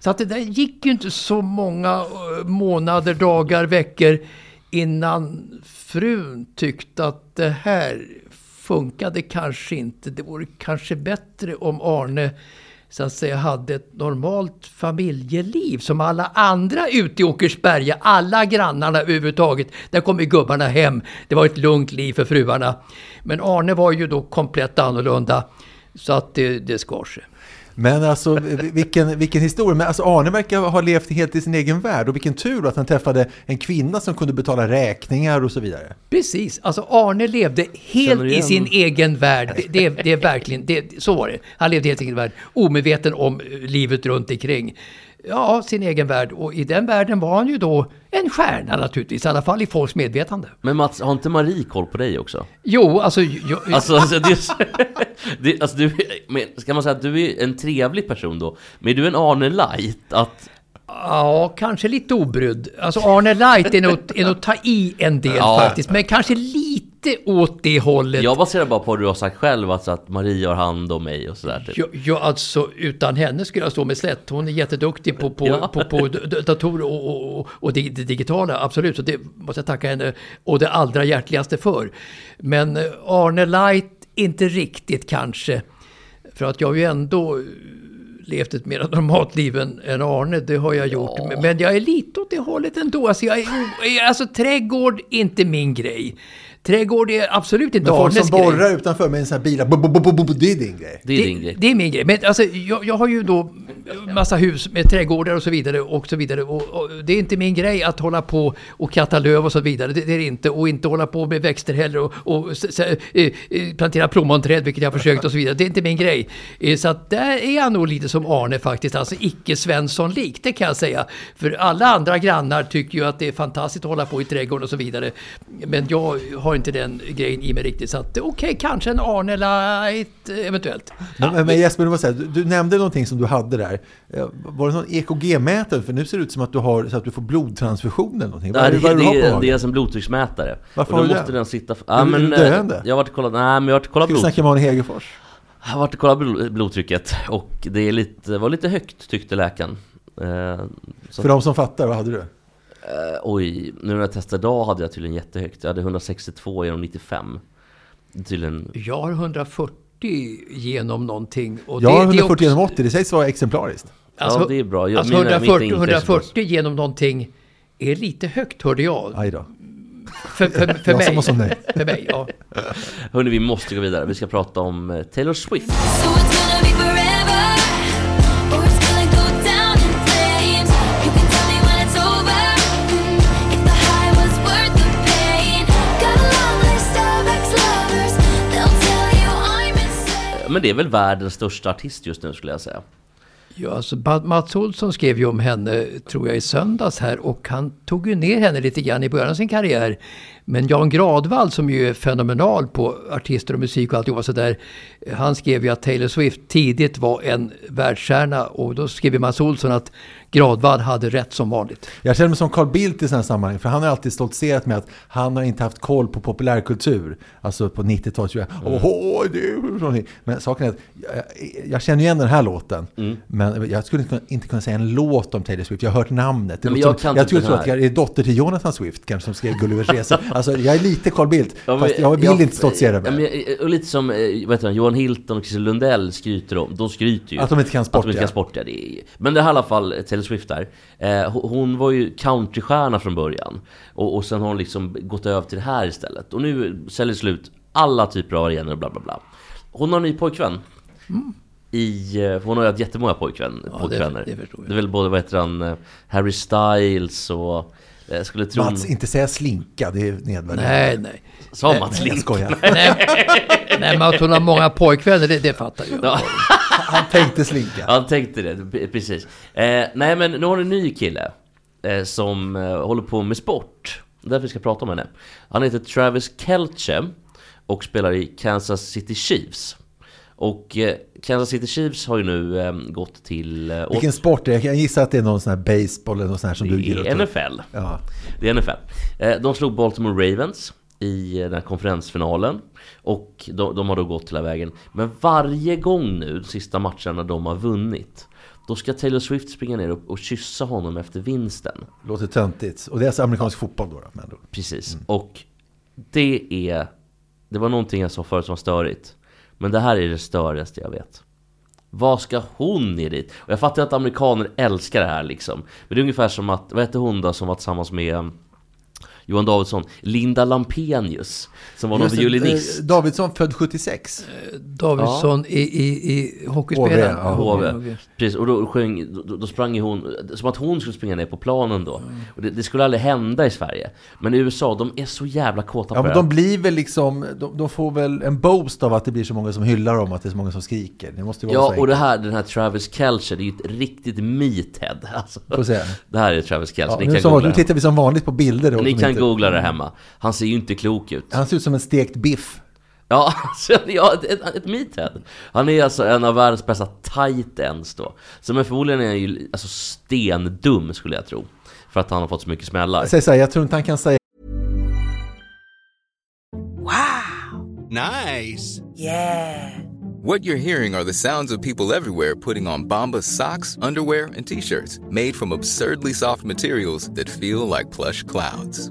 Så att det där gick ju inte så många månader, dagar, veckor innan frun tyckte att det här... funkade kanske inte. Det vore kanske bättre om Arne så att säga hade ett normalt familjeliv som alla andra ute i Åkersberga, alla grannarna överhuvudtaget. Där kom ju gubbarna hem. Det var ett lugnt liv för fruarna. Men Arne var ju då komplett annorlunda så att det, det skar sig. Men alltså vilken, vilken historia. Men alltså Arne verkar ha levt helt i sin egen värld och vilken tur att han träffade en kvinna som kunde betala räkningar och så vidare. Precis, alltså Arne levde helt i sin egen värld. Det, det, det är verkligen, det, så var det. Han levde helt i sin egen värld, omedveten om livet runt omkring. Ja, sin egen värld. Och i den världen var han ju då en stjärna naturligtvis, i alla fall i folks medvetande. Men Mats, har inte Marie koll på dig också? Jo, alltså... Jo, alltså, alltså, det är, det, alltså du, men, ska man säga att du är en trevlig person då? Men är du en Arne Light? Att... Ja, kanske lite obrydd. Alltså Arne Light är nog, är nog ta i en del ja. faktiskt, men kanske lite åt det hållet. Jag baserar bara på att du har sagt själv alltså, att Marie har hand om mig och sådär. Typ. Ja, ja, alltså utan henne skulle jag stå med slätt. Hon är jätteduktig på, på, ja. på, på datorer och, och, och det, det digitala, absolut. Så det måste jag tacka henne och det allra hjärtligaste för. Men Arne Light, inte riktigt kanske. För att jag har ju ändå levt ett mer normalt liv än Arne, det har jag gjort. Ja. Men jag är lite åt det hållet ändå. Alltså, jag är, alltså trädgård är inte min grej. Trädgård är absolut inte Arnes grej. Men folk som borrar utanför med en sån här bil, det är din grej. Det är din grej. Det är min grej. Men alltså, jag, jag har ju då massa hus med trädgårdar och så vidare och så vidare. Och, och det är inte min grej att hålla på och katta löv och så vidare. Det, det är inte. Och inte hålla på med växter heller och, och så, så, eh, plantera plommonträd, vilket jag har försökt och så vidare. Det är inte min grej. Eh, så att där är jag nog lite som Arne faktiskt. Alltså icke-Svensson-lik, det kan jag säga. För alla andra grannar tycker ju att det är fantastiskt att hålla på i trädgården och så vidare. Men jag har inte den grejen i mig riktigt, så att okej, okay, kanske en Arne Light eventuellt. Men, ja. men Jesper, vad säger du? Du nämnde någonting som du hade där. Var det någon E K G-mätare? För nu ser det ut som att du har så att du får blodtransfusion eller någonting. Nej, det, det, det, det är som blodtrycksmätare. Varför har du måste det? Den sitta... Ja, är men, döende? Jag har varit kollat... Nej, men jag har varit kollat blod. Ska vi snacka med Arne Hegerfors? Jag har varit kollat blod, blodtrycket och det är lite, var lite högt tyckte läkaren. Eh, så... För de som fattar, vad hade du? Uh, oj, nu när jag testade idag hade jag tydligen jättehögt. Jag hade hundrasextiotvå genom nittiofem. Tydligen... Jag har hundrafyrtio genom någonting. Och jag har hundrafyrtio också... genom åttio, det sägs vara exemplariskt. Alltså, ja, det är bra. Jag, alltså mina, hundrafyrtio, hundrafyrtio genom någonting är lite högt, hörde jag. Aj då. För, för, för mig. Som som nej. För mig, ja. Hörrni, vi måste gå vidare. Vi ska prata om Taylor Swift. So it's gonna be forever. Men det är väl världens största artist just nu skulle jag säga. Ja, alltså Mats Olsson skrev ju om henne, tror jag, i söndags här, och han tog ju ner henne lite grann i början av sin karriär. Men Jan Gradvall, som ju är fenomenal på artister och musik och alltihop så där, han skrev ju att Taylor Swift tidigt var en världsstjärna, och då skrev Mats Olsson att Gradvall hade rätt som vanligt. Jag känner mig som Carl Bildt i sådana sammanhang, för han har alltid stoltserat med att han har inte haft koll på populärkultur, alltså på nittiotalet. Mm. Åh, det. Men saken är att jag, jag känner igen den här låten, mm. men jag skulle inte, inte kunna säga en låt om Taylor Swift. Jag har hört namnet. Det men jag som, jag skulle tro att jag är dotter till Jonathan Swift kanske, som skrev Gullivers resa. Alltså, jag är lite Carl Bildt, ja, fast jag vill inte stoltsera med. Men, och lite som vet jag, Johan Hilton och Christer Lundell skryter om. De skryter ju att de inte kan sporta. Ja. Ja, det är, men det är i alla fall Taylor Swift där. Eh, hon var ju countrystjärna från början. Och, och sen har hon liksom gått över till det här istället. Och nu säljer slut alla typer av arenor och bla bla bla. Hon har en ny pojkvän. Mm. I, hon har ju haft jättemånga pojkvän, ja, pojkvänner. Det, det, det är väl både vad heter han, Harry Styles och... Jag skulle tro... Mats, inte säga slinka, det är nedvärderande. Nej, nej. Sa Mats slinka? Nej, nej, men att hon har många pojkvänner, det, det fattar jag. Ja. Han tänkte slinka. Han tänkte det, precis. Eh, nej, men nu har du en ny kille eh, som eh, håller på med sport. Därför ska jag prata om henne. Han heter Travis Kelce och spelar i Kansas City Chiefs. Och eh, Kansas City Chiefs har ju nu eh, gått till... Eh, Vilken åt... sport är det? Jag gissar att det är någon sån här baseball eller något sån här som det du gillar. N F L. Ja. Det är N F L. Eh, de slog Baltimore Ravens i den här konferensfinalen. Och de, de har då gått hela vägen. Men varje gång nu, de sista matcherna de har vunnit, då ska Taylor Swift springa ner upp och kyssa honom efter vinsten. Låter töntigt. Och det är alltså amerikansk fotboll då. då, men då. Precis. Mm. Och det är... Det var någonting jag sa förut som var störigt. Men det här är det störigaste jag vet. Vad ska hon i dit? Och jag fattar att amerikaner älskar det här liksom. Men det är ungefär som att, vad heter hon då som var tillsammans med Johan Davidsson? Linda Lampenius, som var någon violinist. Eh, Davidsson född sjuttiosex. Eh, Davidsson ja. i, i, i hockeyspelaren. Ove. Precis, och då, sjöng, då, då sprang hon, som att hon skulle springa ner på planen då. Mm. Och det, det skulle aldrig hända i Sverige. Men i U S A, de är så jävla kåta ja, på det. De blir väl liksom, de, de får väl en boast av att det blir så många som hyllar dem, att det är så många som skriker. Det måste ju vara ja, så och det här, den här Travis Kelce, det är ju ett riktigt meathead. Alltså. Det här är Travis Kelce. Ja, nu, så, nu tittar vi som vanligt på bilder då. Ni kan inte. Googla det hemma. Han ser ju inte klok ut. Han ser ut som en stekt biff. Ja, alltså, ja ett, ett, ett meathead. Han är alltså en av världens bästa tight ends då. Så men förmodligen är han ju alltså stendum, skulle jag tro. För att han har fått så mycket smällar. Säg så här, jag tror inte han kan säga wow. Nice. Yeah. What you're hearing are the sounds of people everywhere putting on Bombas socks, underwear, and T-shirts made from absurdly soft materials that feel like plush clouds.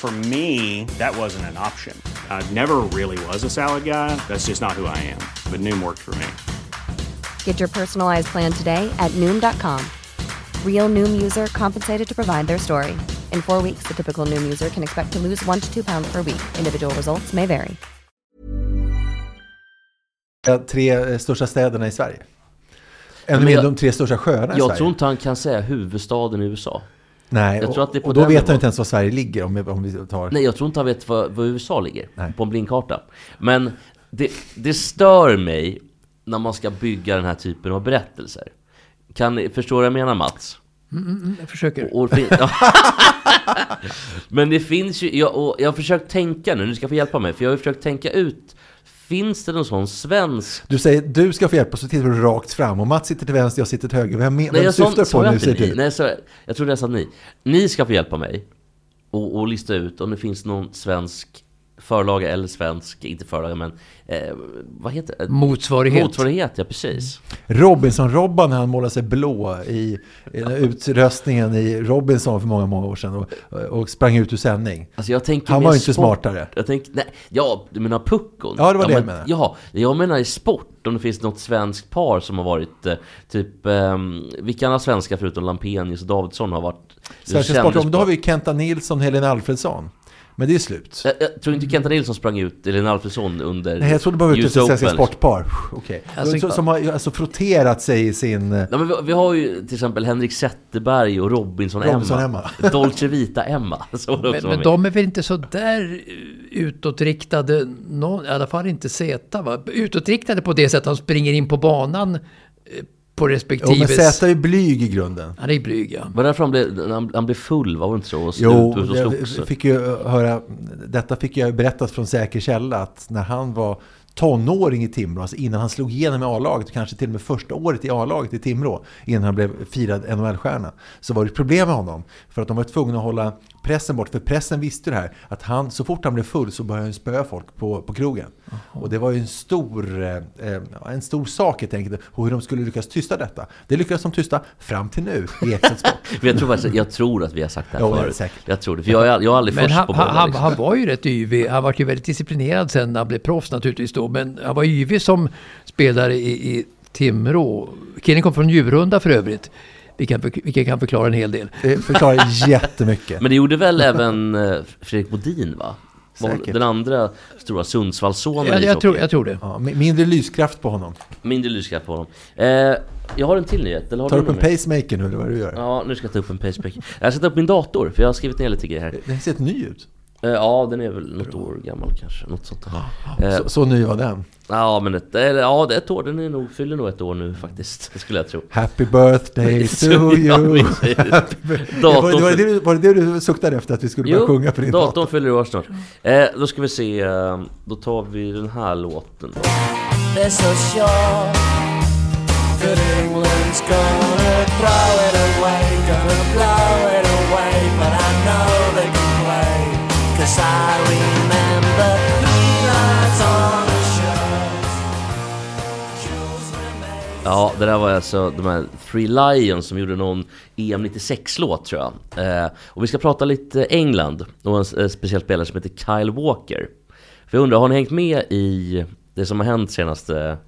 For me, that wasn't an option. I never really was a salad guy. That's just not who I am. But Noom worked for me. Get your personalized plan today at Noom dot com. Real Noom user compensated to provide their story. In four weeks, the typical Noom user can expect to lose one to two pounds per week. Individual results may vary. Tre största städerna i Sverige. Ännu mer de tre största sjöarna i jag Sverige. Jag tror inte han kan säga huvudstaden i U S A. Nej, jag tror att det och då vet han inte ens var Sverige ligger. Om vi, om vi tar... Nej, jag tror inte han vet var, var U S A ligger. Nej. På en blindkarta. Men det, det stör mig när man ska bygga den här typen av berättelser. Kan, förstår du vad jag menar, Mats? Mm, mm, jag försöker. Och, och fin- Men det finns ju... Jag, och, jag har försökt tänka nu, nu ska jag få hjälpa mig. För jag har försökt tänka ut... Finns det någon sån svensk... Du säger, du ska få hjälp och så tittar du rakt fram. Och Mats sitter till vänster, jag sitter till höger. Vem, vem Nej, jag syftar så, på så nu, säger du? Nej, så, jag tror nästan ni. Ni ska få hjälpa mig och, och lista ut om det finns någon svensk förlaga eller svensk, inte förlaga men eh, vad heter det? Motsvarighet. Motsvarighet, ja precis. Robinson Robban, han målade sig blå i, i utröstningen i Robinson för många, många år sedan och, och sprang ut ur sändning. Alltså jag tänker han var ju sport, inte smartare. Jag tänker, nej, ja, du menar puckon. Ja, det var ja, det men, jag menar. Ja, jag menar i sport. Om det finns något svenskt par som har varit eh, typ, eh, vilka andra svenska förutom Lampenius och Davidsson har varit svenska sport, om då har vi Kenta Nilsson och Helena Alfredsson. Men det är slut. Jag, jag tror inte Kenta Nilsson sprang ut eller en Alfredsson under. Nej, jag tror det bara var ute ett sportpar. Okej. Okay. Som, som har alltså frotterat sig i sin. Nej, men vi, vi har ju till exempel Henrik Zetterberg och Robinson, Robinson Emma. Emma. Dolce Vita Emma. men men de är väl inte så där utåtriktade, någon, i alla fall inte Zeta va? Utåtriktade på det sättet att de springer in på banan på respektive. Ja, men Zeta är ju blyg i grunden. Han är blyg, ja. Var därför han blev, han, han blev full, var det inte så? Och slut, jo, och jag fick ju höra, detta fick jag berättat från säker källa att när han var tonåring i Timrå, alltså innan han slog igenom i A-laget, kanske till och med första året i A-laget i Timrå, innan han blev firad N H L-stjärna, så var det ett problem med honom. För att de var tvungna att hålla pressen bort, för pressen visste det här, att han, så fort han blev full så började han spöa folk på, på krogen. Aha. Och det var ju en stor, eh, en stor sak helt enkelt, och hur de skulle lyckas tysta detta. Det lyckades de tysta fram till nu i Ekstedt Sport. jag, tror faktiskt, jag tror att vi har sagt det här ja, förut. Säkert. Jag tror det, för jag, jag har aldrig först han, på båda. Han, liksom. han var ju rätt yvig, han var ju väldigt disciplinerad sen när han blev proffs naturligtvis då, men han var yvig som spelare i, i Timrå. Killen kom från Djurunda för övrigt. Vi kan, vi kan förklara en hel del. Det förklarar jättemycket. Men det gjorde väl även Fredrik Bodin, va? Säkert. Den andra stora Sundsvallssonen. Ja, jag, tror, jag tror det. Ja, mindre lyskraft på honom. Mindre lyskraft på honom. Eh, jag har en till nyhet. Eller har ta du upp en med? pacemaker nu, eller vad du gör. Ja, nu ska jag ta upp en pacemaker. Jag ska ta upp min dator, för jag har skrivit ner lite grejer här. Den ser ny ut. Ja, den är väl något år gammal kanske, något sånt. Ja, så, så ny var den. Ja, men ett, ja, ett år, den är nog, fyller nog ett år nu faktiskt, det skulle jag tro. Happy birthday to you. Happy birthday. Var, det, var, det du, var det det du suktade efter att vi skulle börja jo, sjunga på din datorn? datorn fyller år snart. Eh, då ska vi se, då tar vi den här låten. Det är så jag, för England's gonna throw it away, gonna blow it away, but I know they can play. I remember nights on the show. Ja, det där var alltså de här Three Lions som gjorde någon E M nittiosex-låt tror jag. Eh, och vi ska prata lite England och en speciell spelare som heter Kyle Walker. För jag undrar, har ni hängt med i det som har hänt senaste,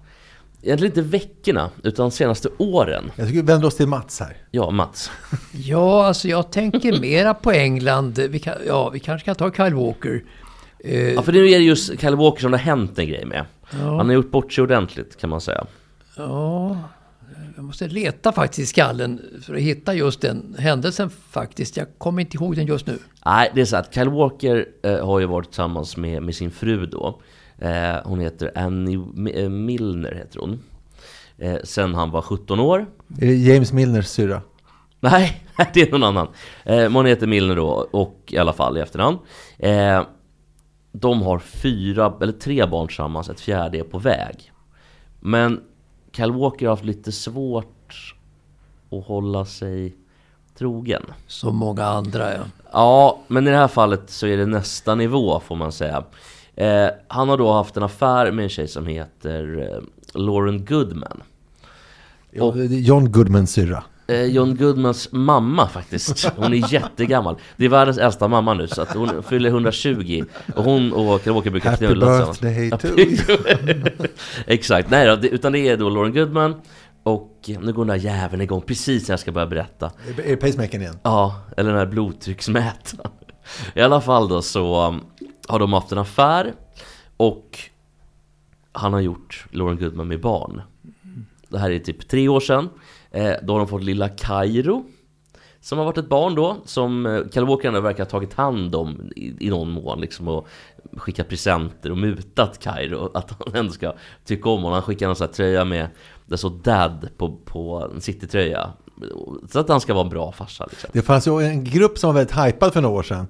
egentligen inte veckorna, utan senaste åren? Jag tycker vi vänder oss till Mats här. Ja, Mats. ja, alltså jag tänker mera på England. Vi, kan, ja, vi kanske kan ta Kyle Walker. Eh, ja, för nu är det just Kyle Walker som det har hänt en grej med. Ja. Han har gjort bort sig ordentligt, kan man säga. Ja, jag måste leta faktiskt i skallen för att hitta just den händelsen faktiskt. Jag kommer inte ihåg den just nu. Nej, det är så att Kyle Walker eh, har ju varit tillsammans med, med sin fru då. Eh, hon heter Annie Milner heter hon. Eh, sen han var sjutton år. Är det James Milners syra? Nej, det är någon annan. Eh, hon heter Milner då, och i alla fall i efterhand. Eh, de har fyra eller tre barn tillsammans, ett fjärde är på väg. Men Kyle Walker har haft lite svårt att hålla sig trogen. Som många andra, ja. Ja, men i det här fallet så är det nästa nivå får man säga. Eh, han har då haft en affär med en tjej som heter eh, Lauren Goodman. Och, John Goodmans syrra. Eh, John Goodmans mamma faktiskt. Hon är jättegammal. Det är världens äldsta mamma nu så att hon fyller etthundratjugo och hon och Kyle Walker brukar knulla tillsammans. Happy birthday to you. Exakt. Nej, då, utan det är då Lauren Goodman och nu går den där jäveln igång precis när jag ska börja berätta. Är det pacemakern igen? Ja, eller den här blodtrycksmätaren. I alla fall då så har de haft en affär och han har gjort Lauren Goodman med barn. Det här är typ tre år sedan. Eh, då har de fått lilla Cairo som har varit ett barn då som Kyle Walker verkar ha tagit hand om i, i någon mån liksom, och skickat presenter och mutat Cairo att han ändå ska tycka om honom. Han skickar en sån här tröja med det så dad på, på en citytröja. Så att han ska vara en bra farsa liksom. Det fanns ju en grupp som var väldigt hypad för några år sedan.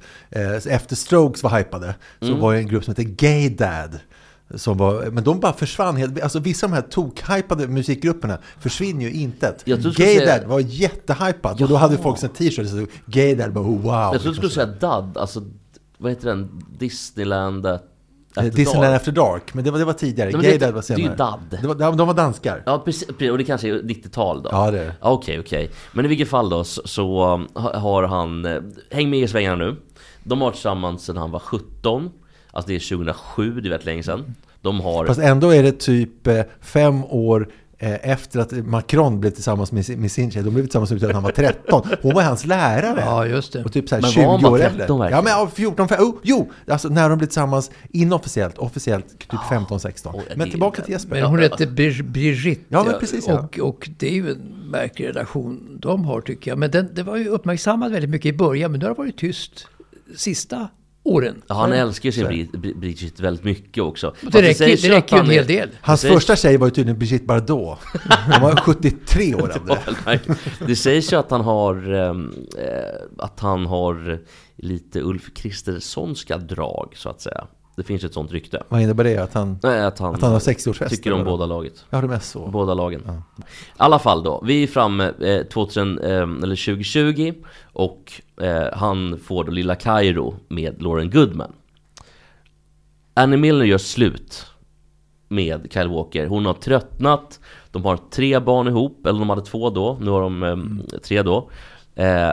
Efter Strokes var hypade så mm. var det en grupp som hette Gay Dad som var, men de bara försvann helt. Alltså vissa av de här tok-hypade musikgrupperna försvinner ju intet. Gay säga... Dad var jättehypad ja. Och då hade folk sin t-shirt så Gay Dad bara wow. Jag tror du skulle säga Dad, alltså vad heter den Disneylandet After Disneyland Dark. After Dark, men det var, det var tidigare. Nej, det, var senare. Det är ju D A D. Det var, de var danskar. Ja, precis. Och det kanske är nittiotal då. Ja, det är det. Okej, okay, okej. Okay. Men i vilket fall då så har han... Häng med i svängarna nu. De har tillsammans sedan han var sjutton. Alltså det är tjugohundrasju, det är väldigt länge sedan. De har... Fast ändå är det typ fem år... efter att Macron blev tillsammans med sin, med sin tjej. De blev tillsammans utan att han var tretton. Hon var hans lärare. Ja, just det. Och typ så här tjugo år efter. Ja, men fjorton, oh, jo, alltså när de blev tillsammans inofficiellt, officiellt typ femton sexton. Oh, men tillbaka till Jesper. Men hon hette Birgitte. Ja, men precis. Ja. Och, och det är ju en märklig relation de har, tycker jag. Men den, det var ju uppmärksammat väldigt mycket i början, men nu har det varit tyst sista åren. Ja, han älskar ju sin Brigitte väldigt mycket också. Det räcker, det räcker ju en hel del. Hans sägs... första tjej var ju tydligen Brigitte Bardot. Han var sjuttiotre år av det. Det sägs ju att han har äh, att han har lite Ulf Kristerssonska drag, så att säga. Det finns ett sånt rykte. Vad innebär det? Att han, Nej, att han, att han har sextioårsfest? Tycker om båda laget. Ja, det är så. Båda lagen. Ja. I alla fall då. Vi är framme eh, tjugohundratjugo och eh, han får då Lilla Kairo med Lauren Goodman. Annie Milner gör slut med Kyle Walker. Hon har tröttnat. De har tre barn ihop. Eller de hade två då. Nu har de eh, tre då. Eh,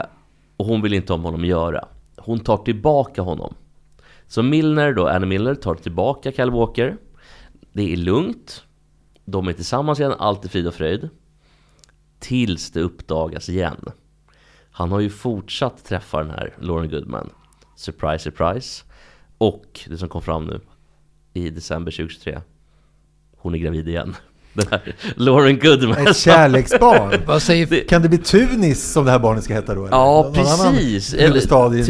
och hon vill inte ha honom att göra. Hon tar tillbaka honom. Så Milner då, Annie Milner tar tillbaka Kyle Walker. Det är lugnt. De är tillsammans igen, allt är frid och fröjd. Tills det uppdagas igen. Han har ju fortsatt träffa den här Lauren Goodman. Surprise, surprise. Och det som kom fram nu i december tjugohundratjugotre. Hon är gravid igen. Den här Lauren Goodman. Ett kärleksbarn. Vad säger det... Kan det bli Tunis som det här barnet ska heta då? Eller? Ja, precis. Eller Tunis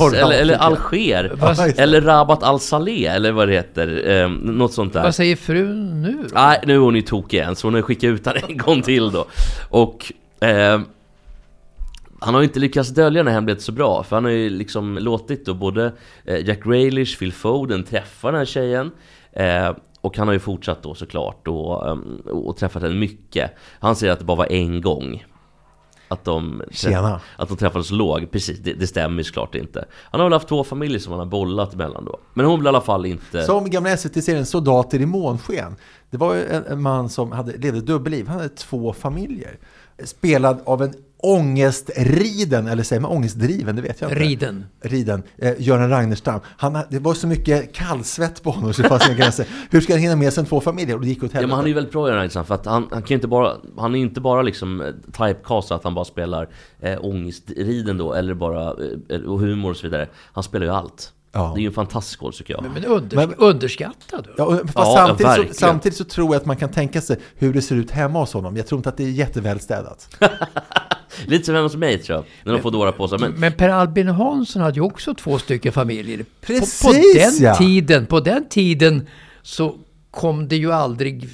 eller, eller Alger. Vad... Eller Rabat al-Saleh eller vad det heter. Eh, något sånt där. Vad säger frun nu då? Nej, nu är hon ju tokig igen. Så hon har skickat ut henne en gång till då. Och eh, han har ju inte lyckats dölja den här hemligheten så bra. För han har ju liksom låtit då både Jack Grealish, Phil Foden träffa den här tjejen. Eh, Och han har ju fortsatt då såklart och, um, och träffat henne mycket. Han säger att det bara var en gång att de, träff- att de träffades låg. Precis, det, det stämmer ju såklart inte. Han har väl haft två familjer som han har bollat mellan då. Men hon blev i alla fall inte... Som gamla S V T-serien Soldater i månsken. Det var ju en, en man som hade, levde dubbelliv. Han hade två familjer. Spelad av en ångestriden, eller säger man ångestdriven, det vet jag inte. Riden. Riden, eh, Göran Ragnerstam. Han, det var så mycket kallsvett på honom så det fanns inga gränser. Hur ska han hinna med sen två familjer? Och det gick åt helvete. Ja, men han är ju väldigt bra Göran Ragnerstam för att han, han kan inte bara, han är inte bara liksom typecast att han bara spelar eh, ångestriden då, eller bara eh, och humor och så vidare. Han spelar ju allt. Ja. Det är ju en fantastisk skål tycker jag. Men, men, unders- men underskattad. Ja, ja, samtidigt, ja, så, samtidigt så tror jag att man kan tänka sig hur det ser ut hemma hos honom. Jag tror inte att det är jättevälstädat. Lite som hemma hos mig tror jag. När men, de får dåra på sig. Men, men Per Albin Hansson hade ju också två stycken familjer. Precis, på, på den ja. tiden, på den tiden så kom det ju aldrig...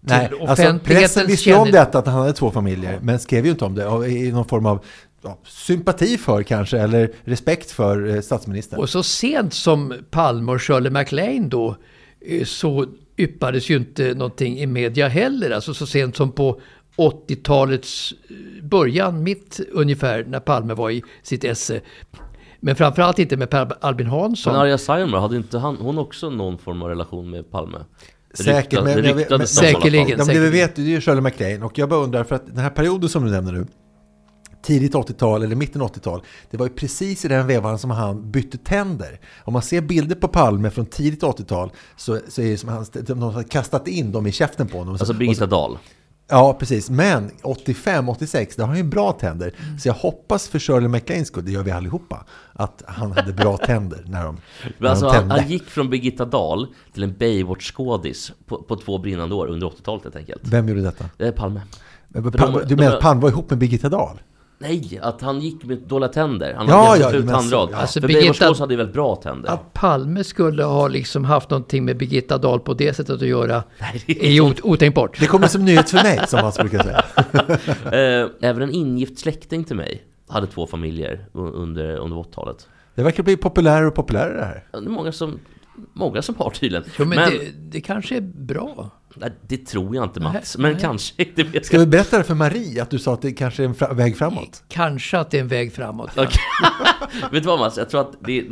Nej, alltså pressen visste om detta att han hade två familjer, ja. Men skrev ju inte om det i någon form av ja, sympati för kanske, eller respekt för eh, statsministern. Och så sent som Palme och Shirley MacLaine då eh, så yppades ju inte någonting i media heller, alltså så sent som på åttiotalets början, mitt ungefär, när Palme var i sitt esse. Men framförallt inte med Per Albin Hansson. Men Arja Saijonmaa, hade inte han, hon också någon form av relation med Palme? Säkert, men, men, men, säkerligen. Ja, men det vi vet, det är ju Shirley MacLaine. Och jag bara undrar, för att den här perioden som du nämner nu, tidigt åttiotal eller mitten åttiotal, det var ju precis i den vevan som han bytte tänder. Om man ser bilder på Palme från tidigt åttiotal så, så är det som att de har kastat in dem i käften på honom. Alltså Birgitta Dahl. Ja, precis. Men åttiofem åttiosex, det har ju bra tänder. Mm. Så jag hoppas för Shirley MacLaines skull, det gör vi allihopa, att han hade bra tänder när de, när alltså, de tände. Han, han gick från Birgitta Dahl till en Baywatch-skådis på, på två brinnande år under åttiotalet helt enkelt. Vem gjorde detta? Det är Palme. Men, men, Palme de, du menar att Palme var ihop med Birgitta Dahl? Nej, att han gick med dåliga tänder. Han ja, hade ja, fult tandrad. Ja. Alltså, för Birgitta hade väl bra tänder. Att Palme skulle ha liksom haft någonting med Birgitta Dahl på det sättet att göra är ju otänkbart. Det kommer som nyhet för mig, som man brukar säga. Även en ingift släkting till mig hade två familjer under, under åttiotalet. Det verkar bli populärare och populärare det här. Det är många som, många som har tydligen. Jo, men men... Det, det kanske är bra. Nej, det tror jag inte, Mats. Men nej. Kanske det. Ska vi berätta det för Marie att du sa att det kanske är en fra- väg framåt? Kanske att det är en väg framåt. Ja. Vet du vad, Mats? Jag tror att det,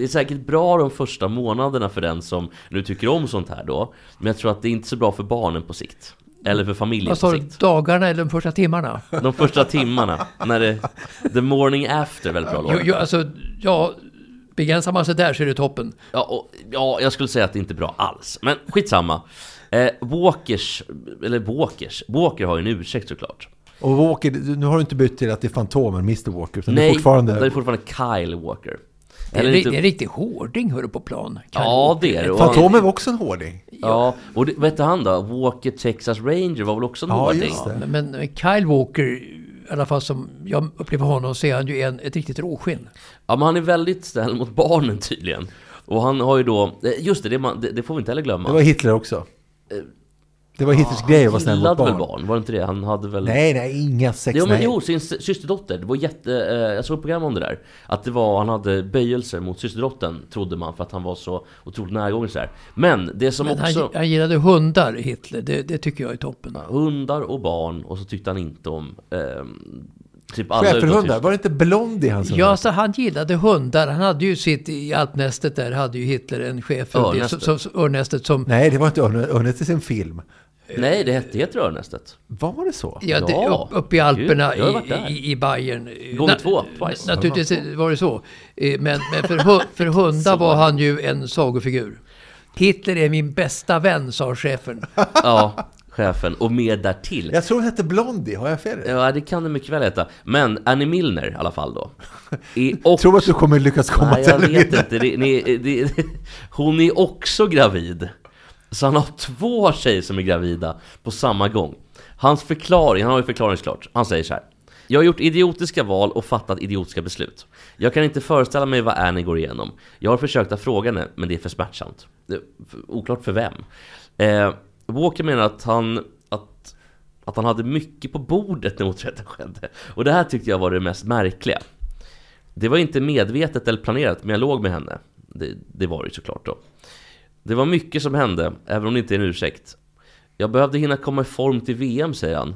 det är säkert bra de första månaderna för den som nu tycker om sånt här då. Men jag tror att det är inte så bra för barnen på sikt. Eller för familjen på sikt. Dagarna eller de första timmarna? De första timmarna. När det, the morning after, väldigt bra låt. Jo, alltså, ja, begränsar man sig där så är det toppen. Ja, och, ja, jag skulle säga att det inte är bra alls. Men skitsamma. Eh, Walkers, eller Walkers. Walker har ju en ursäkt såklart. Och Walker, nu har du inte bytt till att det är Fantomen, mister Walker. Nej, det är fortfarande, det är fortfarande Kyle Walker. Det är, lite... det är en riktig hårding, hör du, på plan. Kyle, ja, det är det. Fantomen var också en hårding. Ja, ja. Och det, vet du han då? Walker, Texas Ranger var väl också en ja, hårding. Ja, men, men Kyle Walker, i alla fall som jag upplever honom, så är han ju en, ett riktigt råskinn. Ja, men han är väldigt snäll mot barnen tydligen. Och han har ju då, just det, det, man, det, det får vi inte heller glömma. Det var Hitler också. Det var Hitlers ah, grej att vara snäll mot barn. barn. Var det inte det? Han hade väl... Nej, nej, inga sex. Jo, men nej. Jo, sin systerdotter. Det var jätte... Eh, jag såg ett program om det där. Att det var, han hade böjelser mot systerdottern, trodde man, för att han var så otroligt närgången så här. Men det som men också... Han, han gillade hundar, Hitler. Det, det tycker jag är toppen. Ja, hundar och barn. Och så tyckte han inte om... Eh, typ schäferhundar. Var det inte blond i hans hundar? Ja, så han gillade hundar. Han hade ju sitt i alpnästet där. Hade ju Hitler en schäferhund. Örnästet som... Nej, det var inte Örnästet i en film. Nej, det hette heter Örnästet. Var det så? Ja, det, upp, upp i Alperna. Gud, i, i, i Bayern. Gånger två. Twice. Naturligtvis var det så. Men, men för, för hundar var han ju en sagofigur. Hitler är min bästa vän, sa chefen. Ja, chefen. Och mer därtill. Jag tror han hette Blondie, har jag fel? Ja, det kan det mycket väl heta. Men Annie Milner i alla fall då. Också... Tror att du kommer lyckas komma nej, till jag vet inte. Det, ni, det, hon är också gravid. Så han har två tjejer som är gravida på samma gång. Hans förklaring, han har ju förklaringsklart. Han säger så här: jag har gjort idiotiska val och fattat idiotiska beslut. Jag kan inte föreställa mig vad Annie går igenom. Jag har försökt att fråga henne, men det är för smärtsamt. Det är oklart för vem. Eh, Walker menar att han... Att, att han hade mycket på bordet när moträtten skedde. Och det här tyckte jag var det mest märkliga. Det var inte medvetet eller planerat, men jag låg med henne. Det, det var ju såklart då. Det var mycket som hände, även om det inte är en ursäkt. Jag behövde hinna komma i form till V M, säger han.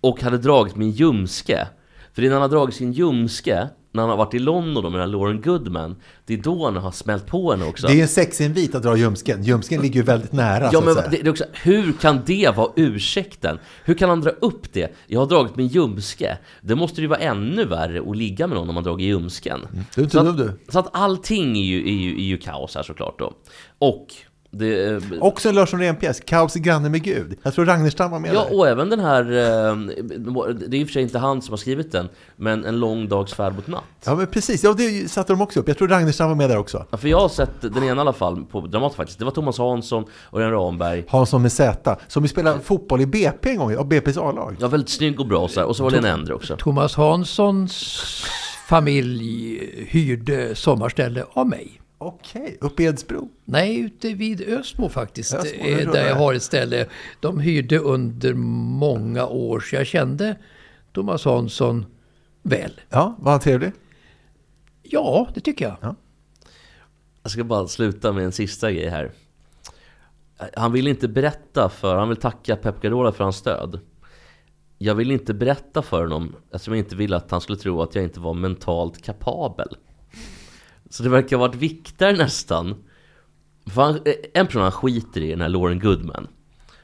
Och hade dragit min ljumske. För innan han har dragit sin ljumske, när han har varit i London då med Lauren Goodman, det är då han har smält på henne också. Det är ju en sexinvit att dra ljumsken. Ljumsken ligger ju väldigt nära. Ja, så men det, det är också, hur kan det vara ursäkten? Hur kan han dra upp det? Jag har dragit min ljumske. Det måste ju vara ännu värre att ligga med någon om man dragit ljumsken. Mm. Du, så, att, du. så att allting är ju, är, ju, är ju kaos här såklart då. Och... Det, också en Larsson Renpjäs, kaos i granne med Gud. Jag tror Ragnerstam var med. Ja, där. Och även den här, det är i och för sig inte han som har skrivit den, men En lång dags färd mot natt. Ja, men precis, ja, det satte de också upp. Jag tror Ragnerstam var med där också. Ja, för jag har sett den ena i alla fall på Dramat faktiskt. Det var Thomas Hansson och den Ramberg. Hansson med Z, som vi spelade fotboll i B P en gång, av B P's A-lag. Ja, väldigt snygg och bra så här. Och så var det en ändre också. Thomas Hanssons familj hyrde sommarställe av mig. Okej, uppe i Edsbro? Nej, ute vid Ösmo faktiskt, Ösmo, där jag, jag har ett ställe. De hyrde under många år, så jag kände Thomas Hansson väl. Ja, var han trevlig? Ja, det tycker jag. Ja. Jag ska bara sluta med en sista grej här. Han vill inte berätta för, han vill tacka Pep Guardiola för hans stöd. Jag vill inte berätta för honom, eftersom jag inte ville att han skulle tro att jag inte var mentalt kapabel. Så det verkar ha varit viktigare nästan. Han, en person han skiter i, den här Lauren Goodman.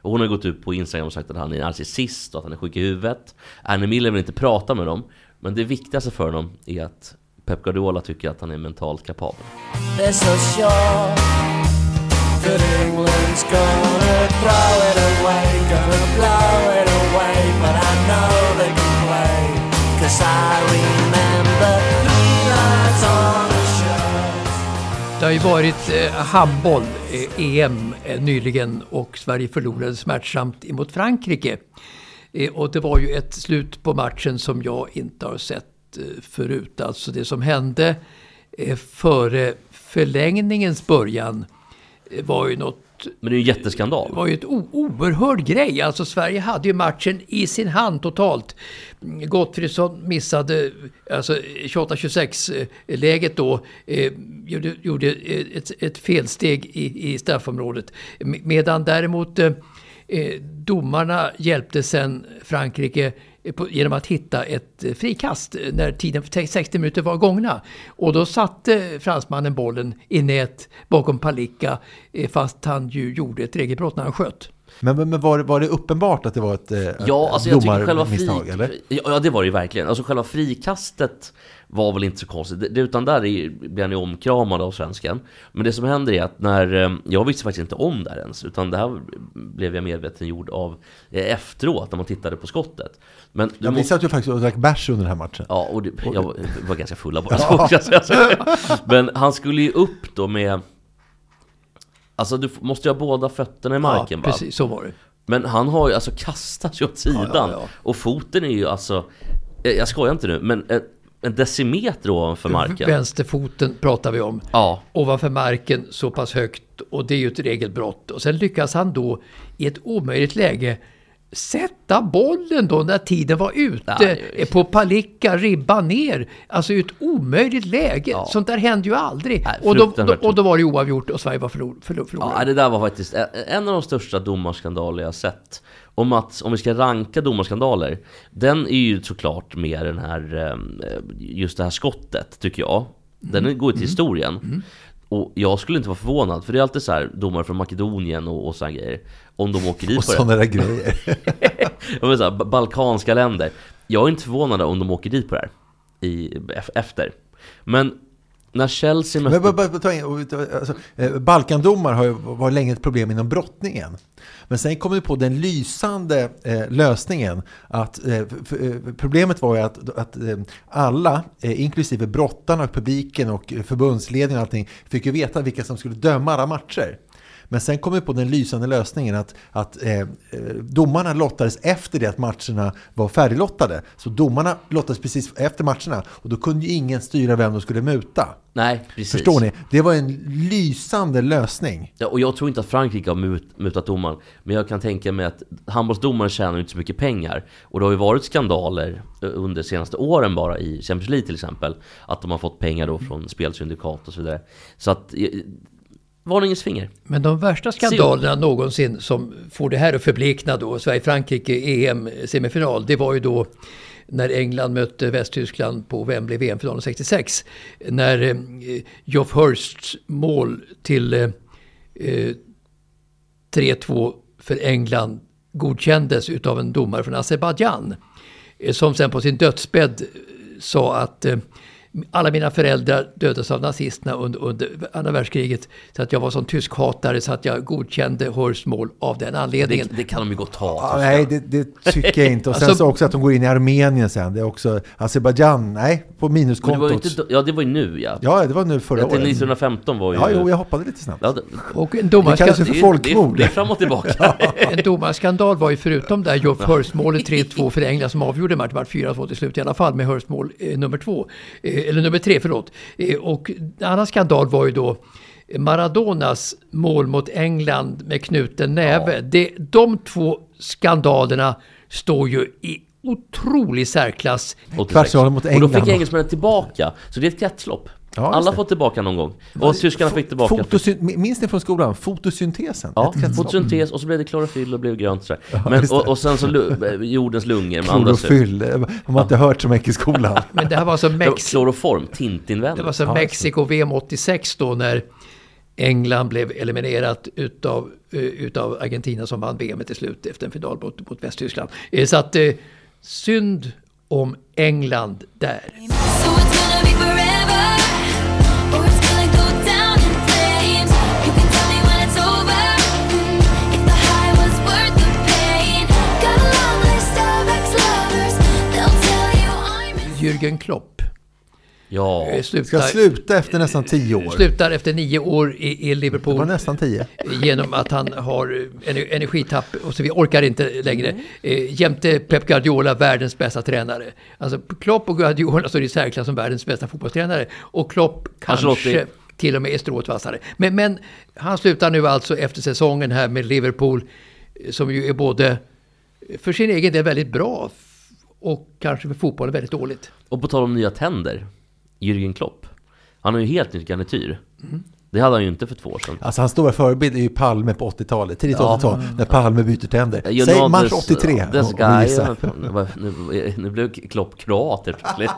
Och hon har gått ut på Instagram och sagt att han är narcissist och att han är sjuk i huvudet. Annie Miller vill inte prata med dem. Men det viktigaste för honom är att Pep Guardiola tycker att han är mentalt kapabel. Det har ju varit eh, handboll, eh, E M eh, nyligen, och Sverige förlorade smärtsamt emot Frankrike. Eh, och det var ju ett slut på matchen som jag inte har sett eh, förut. Alltså det som hände eh, före förlängningens början eh, var ju något... Men det är ju en jätteskandal. Det var ju ett o- oerhörd grej. Alltså Sverige hade ju matchen i sin hand totalt. Gottfridsson missade alltså tjugoåtta tjugosex-läget då. Eh, gjorde, gjorde ett, ett felsteg i, i straffområdet. Medan däremot eh, domarna hjälpte sen Frankrike på, genom att hitta ett frikast när tiden för sextio minuter var gångna. Och då satte fransmannen bollen i nät bakom Palicka, fast han ju gjorde ett regelbrott när han sköt. Men, men, men var, var det uppenbart att det var ett, ett ja, alltså jag tycker själva fri, eller? Ja, det var det ju verkligen. Alltså själva frikastet var väl inte så konstigt. Det, utan där är, blir han ju omkramad av svensken. Men det som händer är att när... Jag visste faktiskt inte om det ens. Utan det här blev jag medvetengjord av efteråt när man tittade på skottet. Men jag visste att du faktiskt drack bärs under den här matchen. Ja, och det, jag var, var ganska full av bara. Men han skulle ju upp då med... Alltså du måste ju ha båda fötterna i marken. Ja, precis, så var det. Men han har ju alltså kastat åt sidan. Ja, ja, ja. Och foten är ju alltså... Jag skojar inte nu, men en decimeter ovanför marken. Vänsterfoten pratar vi om. Ja. Ovanför marken så pass högt. Och det är ju ett regelbrott. Och sen lyckas han då i ett omöjligt läge sätta bollen då när tiden var ute. Nej, på Palicka, ribba ner. Alltså ett omöjligt läge. Ja. Sånt där hände ju aldrig. Nej, och, då, då, och då var det oavgjort och Sverige var förlorad. Förlor, förlor. Ja, det där var faktiskt en av de största domarskandaler jag sett. Om, att, om vi ska ranka domarskandaler, den är ju såklart med den här, just det här skottet tycker jag. Den mm. går till mm. historien. Mm. Och jag skulle inte vara förvånad, för det är alltid så här domare från Makedonien och, och sådana grejer. Om de åker dit och sådana där grejer. Jag vill säga, balkanska länder. Jag är inte förvånad om de åker dit på det här i, efter. Men när Chelsea mötte... Men, bara, bara, ta in, alltså, eh, Balkandomar har ju varit länge ett problem inom brottningen. Men sen kom vi på den lysande eh, lösningen. Att, eh, för, problemet var ju att, att eh, alla, eh, inklusive brottarna och publiken och förbundsledningen och allting, fick ju veta vilka som skulle döma alla matcher. Men sen kom vi på den lysande lösningen att, att eh, domarna lottades efter det att matcherna var färdiglottade. Så domarna lottades precis efter matcherna och då kunde ju ingen styra vem de skulle muta. Nej, precis. Förstår ni? Det var en lysande lösning. Ja, och jag tror inte att Frankrike har mut, mutat domaren. Men jag kan tänka mig att handbollsdomaren tjänar inte så mycket pengar. Och det har ju varit skandaler under de senaste åren bara i Champions League till exempel. Att de har fått pengar då från mm. spelsyndikat och så vidare. Så att... varningens finger. Men de värsta skandalerna någonsin som får det här att förblekna då, Sverige-Frankrike E M-semifinal, det var ju då när England mötte Västtyskland på Wembley V M-finalen sextiosex. När eh, Geoff Hursts mål till eh, tre två för England godkändes utav en domare från Azerbajdzjan eh, som sen på sin dödsbädd sa att eh, alla mina föräldrar dödades av nazisterna under, under andra världskriget, så att jag var som tysk hatare så att jag godkände Hursts mål av den anledningen. Det, det kan de ju gott ha. Ah, nej, det, det tycker jag inte. Och sen alltså, så också att de går in i Armenien sen. Det är också Azerbajdzjan, nej, på minuskontot. Det inte, ja, det var ju nu, ja. Ja, det var nu förra året. nittonhundrafemton var ju... Ja, jo, jag hoppade lite snabbt. Ja, det, och en domarskandal, det kallas ju för folkmord. Det är fram och tillbaka. Ja. En domarskandal var ju förutom där Geoff Hursts målet tre två för England som avgjorde matchen, var fyra två till slut i alla fall med Hursts mål eh, nummer två. Eller nummer tre, förlåt. Och en annan skandal var ju då Maradonas mål mot England med knuten näve. Ja. Det, de två skandalerna står ju i otrolig särklass. Och då fick engelsmännen tillbaka. Så det är ett kretslopp. Ja, alla får tillbaka någon gång. Och tyskarna fick tillbaka. Fotosyn- minns ni från skolan? Fotosyntesen. Ja, fotosyntes och så blev det klorofyll och blev grönt. Så ja, men, och, och sen så lu- jordens lungor. Klorofyll, har man inte hört så mycket i skolan. Men det här var så Mex- kloroform, tintinvän. Det var så ja, Mexiko V M åttiosex då när England blev eliminerat utav, utav Argentina som vann V M till slut efter en final mot, mot Västtyskland. Så att eh, synd om England där. Jürgen Klopp. Ja. Slutar, ska sluta efter nästan tio år. Slutar efter nio år i, i Liverpool. Det var nästan tio. Genom att han har energitapp och så vi orkar inte längre. Jämte Pep Guardiola, världens bästa tränare. Alltså Klopp och Guardiola står i särklass som världens bästa fotbollstränare. Och Klopp kanske till och med är stråtvassare. Men, men han slutar nu alltså efter säsongen här med Liverpool som ju är både för sin egen del väldigt bra och kanske för fotbollen väldigt dåligt. Och på tal om nya tänder, Jürgen Klopp. Han har ju helt nytt garnityr. Mm. Det hade han ju inte för två år sedan. Alltså hans stora förebild är ju Palme på åttiotalet, tidigt ja. åttiotal, när Palme byter tänder. You säg know, mars åttiotre. Nu, nu blev Klopp kroater plötsligt.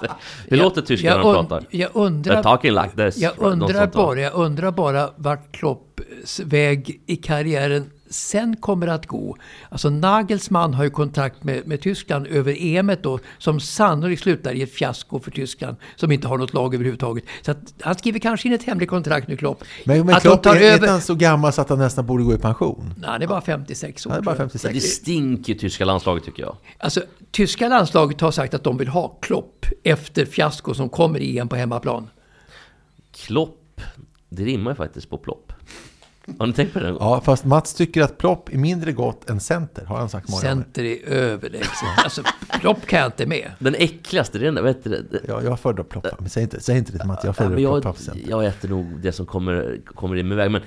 Det låter tyskare när de pratar. Jag undrar, like this, jag, undrar bara, jag undrar bara vart Klopps väg i karriären sen kommer att gå. Alltså Nagelsmann har ju kontakt med, med Tyskland över E M-et då, som sannolikt slutar i ett fiasko för Tyskland som inte har något lag överhuvudtaget. Så att, han skriver kanske in ett hemligt kontrakt nu, Klopp. Men, men Klopp är över... inte så gammal så att han nästan borde gå i pension. Nej, det är bara femtiosex år. Ja, det, är bara femtiosex. Det stinker tyska landslaget tycker jag. Alltså tyska landslaget har sagt att de vill ha Klopp efter fiasko som kommer i E M på hemmaplan. Klopp, det rimmar faktiskt på plopp. Har ni tänkt på det? Ja, fast Mats tycker att plopp är mindre gott än center, har han sagt många gånger. Center är överlägsen. Alltså, plopp kan jag inte med. Den äckligaste, det är den, vet du det? Ja, jag föredrar ploppa, men säg inte, säg inte det till Mats, jag föredrar ja, ploppa för center. Jag äter nog det som kommer, kommer in med väg, men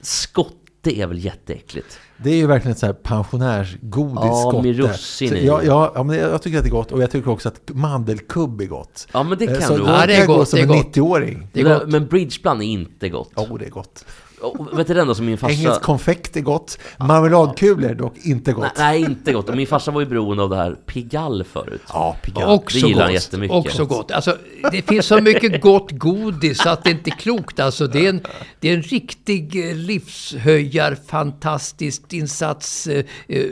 skott, det är väl jätteäckligt. Det är ju verkligen ett så här pensionärsgodis ja, skott. Med russin i. Ja, ja, ja, men jag tycker att det är gott och jag tycker också att mandelkubb är gott. Ja, men det kan så du. Ja, det är gott, det är gott. nittioåring. Det är gott. Men bridgeplan är inte gott. Ja, det är gott. Och vet du ändå som min farsa... Engelsk konfekt är gott, marmeladkulor dock inte gott. Nej, nej, inte gott. Och min farsa var ju beroende av det här Pigalle förut. Ja, Pigalle. Också det gillar jättemycket. Också gott. Alltså, det finns så mycket gott godis så att det inte är klokt. Alltså, det, är en, det är en riktig livshöjar, fantastisk insats,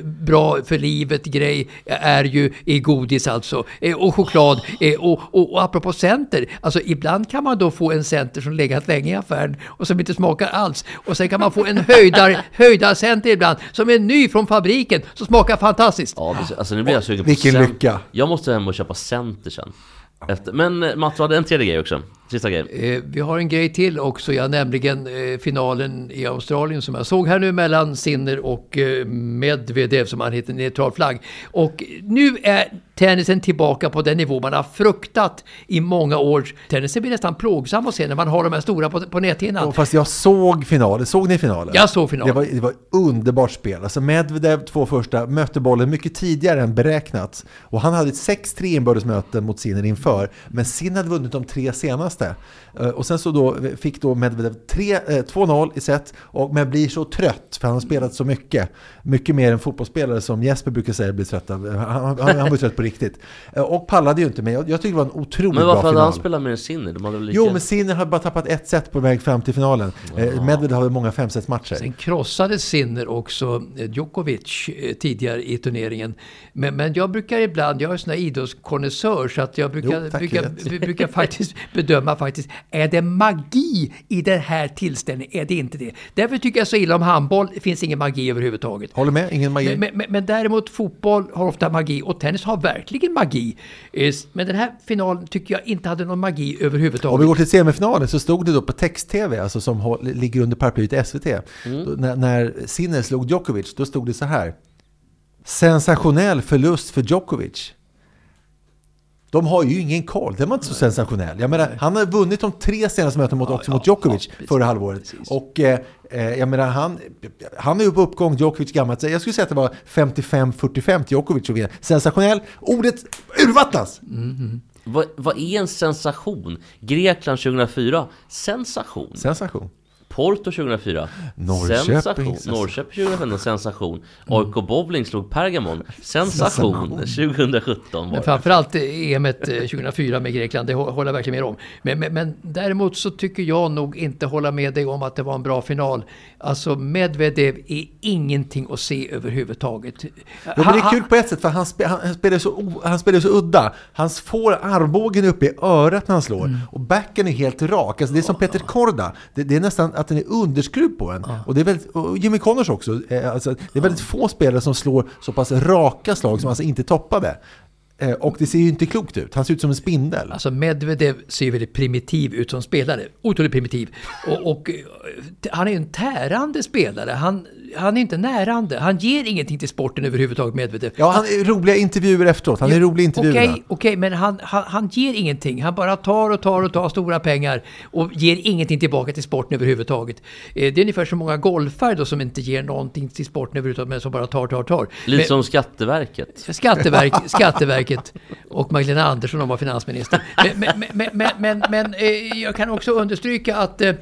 bra för livet grej är ju i godis alltså. Och choklad. Och, och, och apropå center, alltså, ibland kan man då få en center som legat länge i affären och som inte smakar alls. Och sen kan man få en höjdar, höjdarcenter ibland som är ny från fabriken som smakar fantastiskt. Ja, alltså nu blir jag sugen på vilken center. Lycka. Jag måste hem och köpa center sen. Efter. Men Mats, hade en tredje grej också. Sista grej. Eh, vi har en grej till också, ja, nämligen eh, finalen i Australien som jag såg här nu mellan Sinner och eh, Medvedev som han heter, neutral flagg. Och nu är tennisen tillbaka på den nivå man har fruktat i många år. Tennisen blir nästan plågsam att se när man har de här stora på, på näthinnan. Ja, fast jag såg finalen. Såg ni finalen? Jag såg finalen. Det var, det var underbart spel. Alltså Medvedev, två första, mötte bollen mycket tidigare än beräknat. Och han hade ett sex tre inbördesmöten mot Sinner inför. Men Sinner hade vunnit de tre senaste. Och sen så då fick då Medvedev tre, eh, två noll i set. Och men blir så trött för han har spelat så mycket. Mycket mer än fotbollsspelare som Jesper brukar säga blir trött av. Han, han, han blir trött på riktigt. Och pallade ju inte med. Jag tycker det var en otroligt bra final. Men varför hade han spelat med Sinner? De hade lika... Jo, men Sinner hade bara tappat ett set på väg fram till finalen. Wow. Medvedev hade många femsetsmatcher. Sen krossade Sinner också Djokovic tidigare i turneringen. Men, men jag brukar ibland, jag är sån här idrottskonnässör så att jag brukar, jo, brukar, brukar faktiskt bedöma faktiskt, är det magi i den här tillställningen? Är det inte det? Därför tycker jag så illa om handboll. Det finns ingen magi överhuvudtaget. Håller med, ingen magi. Men, men, men däremot fotboll har ofta magi och tennis har verkligen magi. Men den här finalen tycker jag inte hade någon magi överhuvudtaget. Om vi går till semifinalen så stod det då på text-tv, alltså som ligger under paraplyet S V T. Mm. Då, när, när Sinner slog Djokovic, då stod det så här. Sensationell förlust för Djokovic. De har ju ingen koll. Det var inte så sensationell. Jag menar, han har vunnit de tre senaste möten mot, ja, också ja, mot Djokovic ja, förra halvåret. Precis. Och eh, jag menar, han, han är ju på uppgång. Djokovic gammalt. Jag skulle säga att det var femtiofem fyrtiofem Djokovic och vinna. Sensationell. Ordet urvattnas. Mm-hmm. Vad, vad är en sensation? Grekland tjugohundrafyra. Sensation. Sensation. Porto tjugohundrafyra. Norrköping. Norrköping tjugohundrafem. Sensation. A I K Bowling slog Pergamon. Sensation. tjugohundrasjutton. Men framförallt E M-et tjugohundrafyra med Grekland. Det håller jag verkligen med om. Men, men, men däremot så tycker jag nog inte hålla med dig om att det var en bra final. Alltså Medvedev är ingenting att se överhuvudtaget. Ja, men det är kul på ett sätt för han, spe, han, spelar så, han spelar så udda. Han får armbågen uppe i örat när han slår. Mm. Och backen är helt rak. Alltså det är som Peter Korda. Det, det är nästan... att den är underskruv på en. Ja. Och, det är väldigt, och Jimmy Connors också. Alltså, det är väldigt ja. få spelare som slår så pass raka slag som alltså inte toppade. Och det ser ju inte klokt ut. Han ser ut som en spindel. Alltså Medvedev ser ju väldigt primitiv ut som spelare. Otroligt primitiv. Och, och han är ju en tärande spelare. Han, han är inte närande. Han ger ingenting till sporten överhuvudtaget, Medvedev. Ja, han är roliga intervjuer efteråt. Han är ja, rolig intervjuerna. Okej, okay, okay, men han, han, han ger ingenting. Han bara tar och tar och tar stora pengar och ger ingenting tillbaka till sporten överhuvudtaget. Det är ungefär så många golfare då som inte ger någonting till sporten överhuvudtaget men som bara tar, tar, tar. Lite men, som Skatteverket. Skatteverk, Skatteverket. Och Magdalena Andersson, hon var finansminister. Men, men, men, men, men, men eh, jag kan också understryka att eh,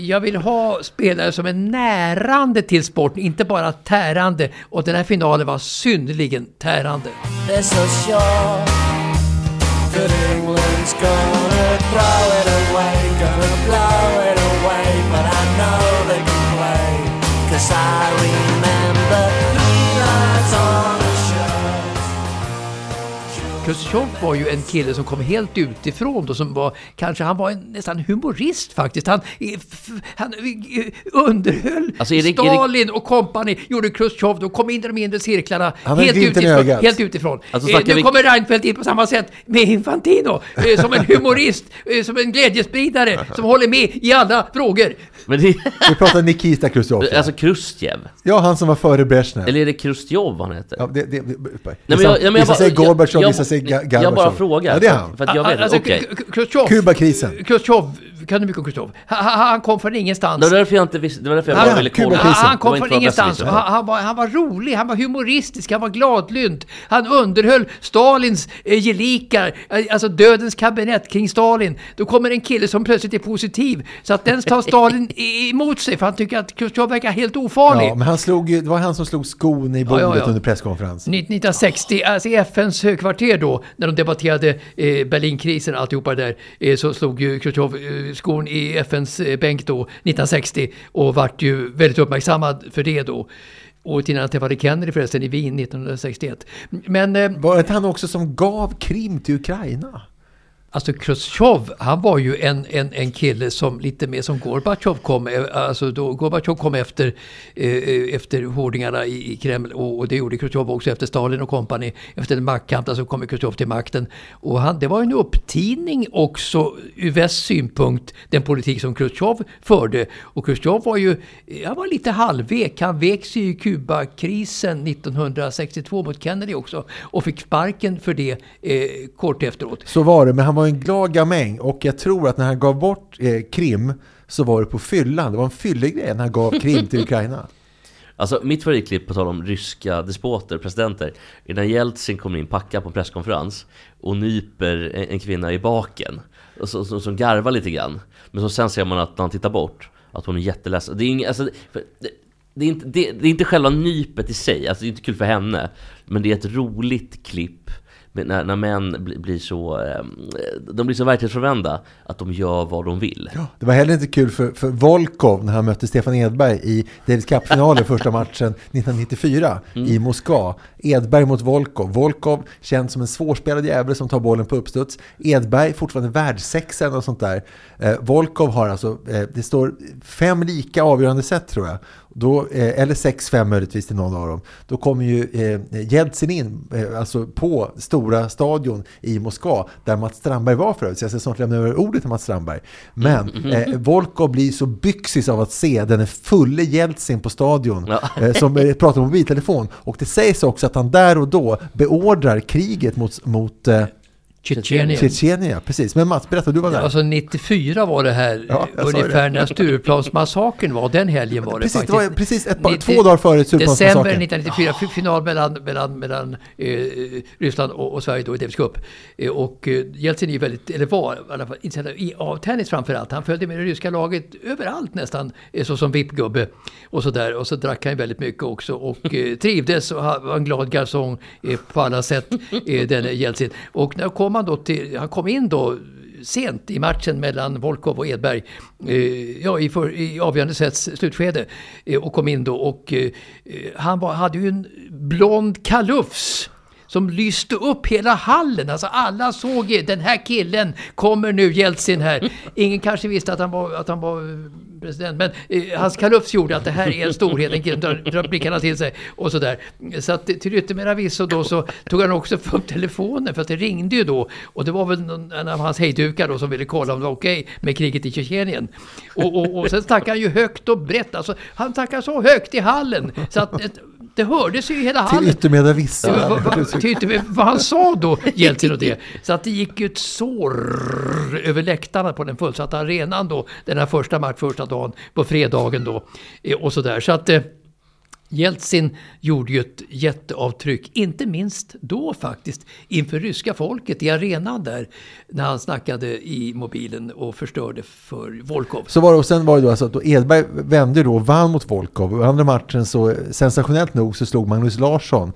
jag vill ha spelare som är närande till sporten, inte bara tärande. Och den här finalen var synnerligen tärande. Åkeshovshallen var ju en kille som kom helt utifrån då, som var, kanske han var en, nästan humorist faktiskt. Han, han underhöll alltså Erik, Stalin Erik... och kompani, gjorde Åkeshovshallen och kom in i de mindre cirklarna helt utifrån, helt utifrån. Alltså, eh, nu vi... kommer Reinfeldt in på samma sätt med Infantino, eh, som en humorist, eh, som en glädjespridare, som håller med i alla frågor. Men det... Vi pratar Nikita Åkeshovshallen. Alltså Krustjev. Ja, han som var före Brezhnev. Eller är det Krustjev han heter? Ja, det, det, det, det, Nej, jag, jag, vissa säger Gorbatjov, jag, vissa säger G- jag bara frågar. Ja, för att jag vet. Alltså, okay. Khrushchev, Kubakrisen. Khrushchev, kan du mycket om Khrushchev? Han kom från ingenstans. Det var därför jag inte visste, det var därför jag bara ville kolla. Han kom från ingenstans. Han var han var rolig, han var humoristisk, han var gladlynt. Han underhöll Stalins eh, gelikar, alltså dödens kabinett kring Stalin. Då kommer en kille som plötsligt är positiv, så att den tar Stalin emot sig, för han tycker att Khrushchev verkar helt ofarlig. Ja, men han slog ju, det var han som slog skon i bordet ja, ja, ja. under presskonferensen. nitton sextio, alltså F N:s högkvarter då, när de debatterade eh, Berlinkrisen och alltihopa där, eh, så slog ju Khrushchev eh, skon i F N:s eh, bänk då nitton sextio och vart ju väldigt uppmärksammad för det då. Och innan han träffade Kennedy förresten i Wien nitton sextioett. Men, eh, var det han också som gav Krim till Ukraina? Alltså Khrushchev, han var ju en, en, en kille som lite mer som Gorbatjov kom, alltså då Gorbatjov kom efter, eh, efter hårdingarna i, i Kreml, och, och det gjorde Khrushchev också efter Stalin och kompani, efter en maktkamp så alltså kom Khrushchev till makten, och han, det var en upptidning också ur västs synpunkt, den politik som Khrushchev förde, och Khrushchev var ju, han var lite halvvek, han veks ju i Kubakrisen nitton sextiotvå mot Kennedy också och fick sparken för det eh, kort efteråt. Så var det, men han var en glad gamäng, och jag tror att när han gav bort eh, Krim så var det på fyllan. Det var en fyllig grej när han gav Krim till Ukraina. Alltså mitt favoritklipp på tal om ryska despoter, presidenter, är när Jeltsin kommer in packad på en presskonferens och nyper en, en kvinna i baken och så, så, som garvar lite grann. Men så sen ser man att när han tittar bort att hon är jätteledsen. Det är inga, alltså, för, det, det, är inte, det, det är inte själva nypet i sig. Alltså, det är inte kul för henne, men det är ett roligt klipp. När, när män bli, blir så de blir så verklighetsförvända att de gör vad de vill. Ja, det var heller inte kul för, för Volkov när han mötte Stefan Edberg i Davis Cup-finalen första matchen nitton nittiofyra mm. i Moskva. Edberg mot Volkov. Volkov känns som en svårspelad jävel som tar bollen på uppstuds. Edberg fortfarande världssexan och sånt där. Eh, Volkov har alltså, eh, det står fem lika avgörande set tror jag. Då, eh, eller sex fem möjligtvis till någon av dem. Då kommer ju eh, Jeltsin in eh, alltså på stora stadion i Moskva där Mats Strandberg var förut. Så jag ska snart lämna över ordet till Mats Strandberg. Men eh, Volkov blir så byxig av att se den är fulle Jeltsin på stadion ja. eh, som eh, pratar på mobiltelefon. Och det sägs också att han där och då beordrar kriget mot... mot eh, Tjetjenien. Tjetjenien, precis. Men Mats, berätta, du var där. Ja, alltså nittiofyra var det här, ja, ungefär det. När Stureplansmassakern var, den helgen var det precis, faktiskt. Det var precis ett par, nittio, två dagar före Stureplansmassakern. December nitton nittiofyra, oh. final mellan, mellan, mellan eh, Ryssland och, och Sverige då i Davis Cup. Eh, och eh, Jeltsin är väldigt, eller var, i alla fall, i, av tennis framförallt. Han följde med det ryska laget överallt nästan, eh, så som V I P-gubbe och sådär. Och så drack han väldigt mycket också och eh, trivdes och var en glad garçon eh, på alla sätt, eh, den Jeltsin. Och när kom han då till, han kom in då sent i matchen mellan Volkov och Edberg eh, ja, i, för, i avgörande sätts slutskede eh, och kom in då och eh, han var, hade ju en blond kalufs som lyste upp hela hallen. Alltså alla såg ju, den här killen kommer nu, Jeltsin här. Ingen kanske visste att han var, att han var president, men eh, hans kalufs gjorde att det här är en storhet. En kille drar, drar blickarna till sig och sådär. Så att till yttermera visso då så tog han också upp telefonen, för att det ringde ju då. Och det var väl någon, en av hans hejdukar då som ville kolla om det var okej okay med kriget i Tjetjenien. Och, och, och sen tackade han ju högt och brett. Alltså han tackade så högt i hallen så att... Ett, det hördes ju hela hallen. Till yttermeda vissa. Ja, va, va, till yttermeda, vad han sa då, Jeltsin och det. Så att det gick ju ett sår över läktarna på den fullsatta arenan då, den här första match, första dagen, på fredagen då. Och sådär. Så att... Jeltsin gjorde ju ett jätteavtryck, inte minst då faktiskt, inför ryska folket i arenan där, när han snackade i mobilen och förstörde för Volkov. Så var det, och sen var det då alltså att då Edberg vände då och vann mot Volkov. I andra matchen så, sensationellt nog, så slog Magnus Larsson.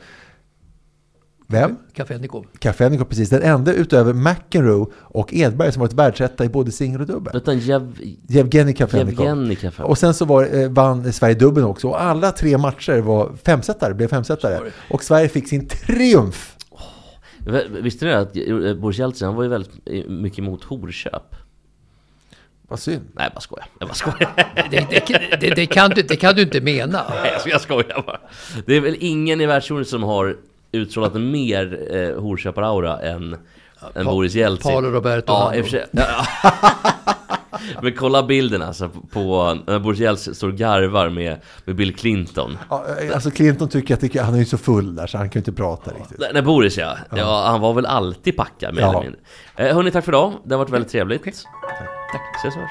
Vem? Kaffelnikov. Kaffelnikov, precis. Den enda utöver McEnroe och Edberg som varit världsetta i både singel och dubbel. Utan Jev... Jevgenij Kaffelnikov. Och sen så var, vann Sverige dubbeln också. Och alla tre matcher var femsättare, blev femsättare. Sorry. Och Sverige fick sin triumf. Oh. Visste ni att Boris Jeltsin, han var ju väldigt mycket emot horköp? Vad synd. Nej, bara skojar. Jag bara skojar. Det, det, det, det, kan du, det kan du inte mena. Nej, jag skojar bara. Det är väl ingen i världsordningen som har uttrålat mer eh, horköparaura än, ja, än pa- Boris Jeltsin. Paolo Roberto. Ja, i och för sig. Men kolla bilden alltså på när Boris Jeltsin står och garvar med, med Bill Clinton. Ja, alltså Clinton tycker jag, tycker, han är ju så full där så han kan inte prata ja. riktigt. Nej, Boris ja. ja. ja han var väl alltid packad med ja. eller mindre. Eh, hörni, tack för idag. Det har varit väldigt trevligt. Okay. Tack. tack. Ses och hörs.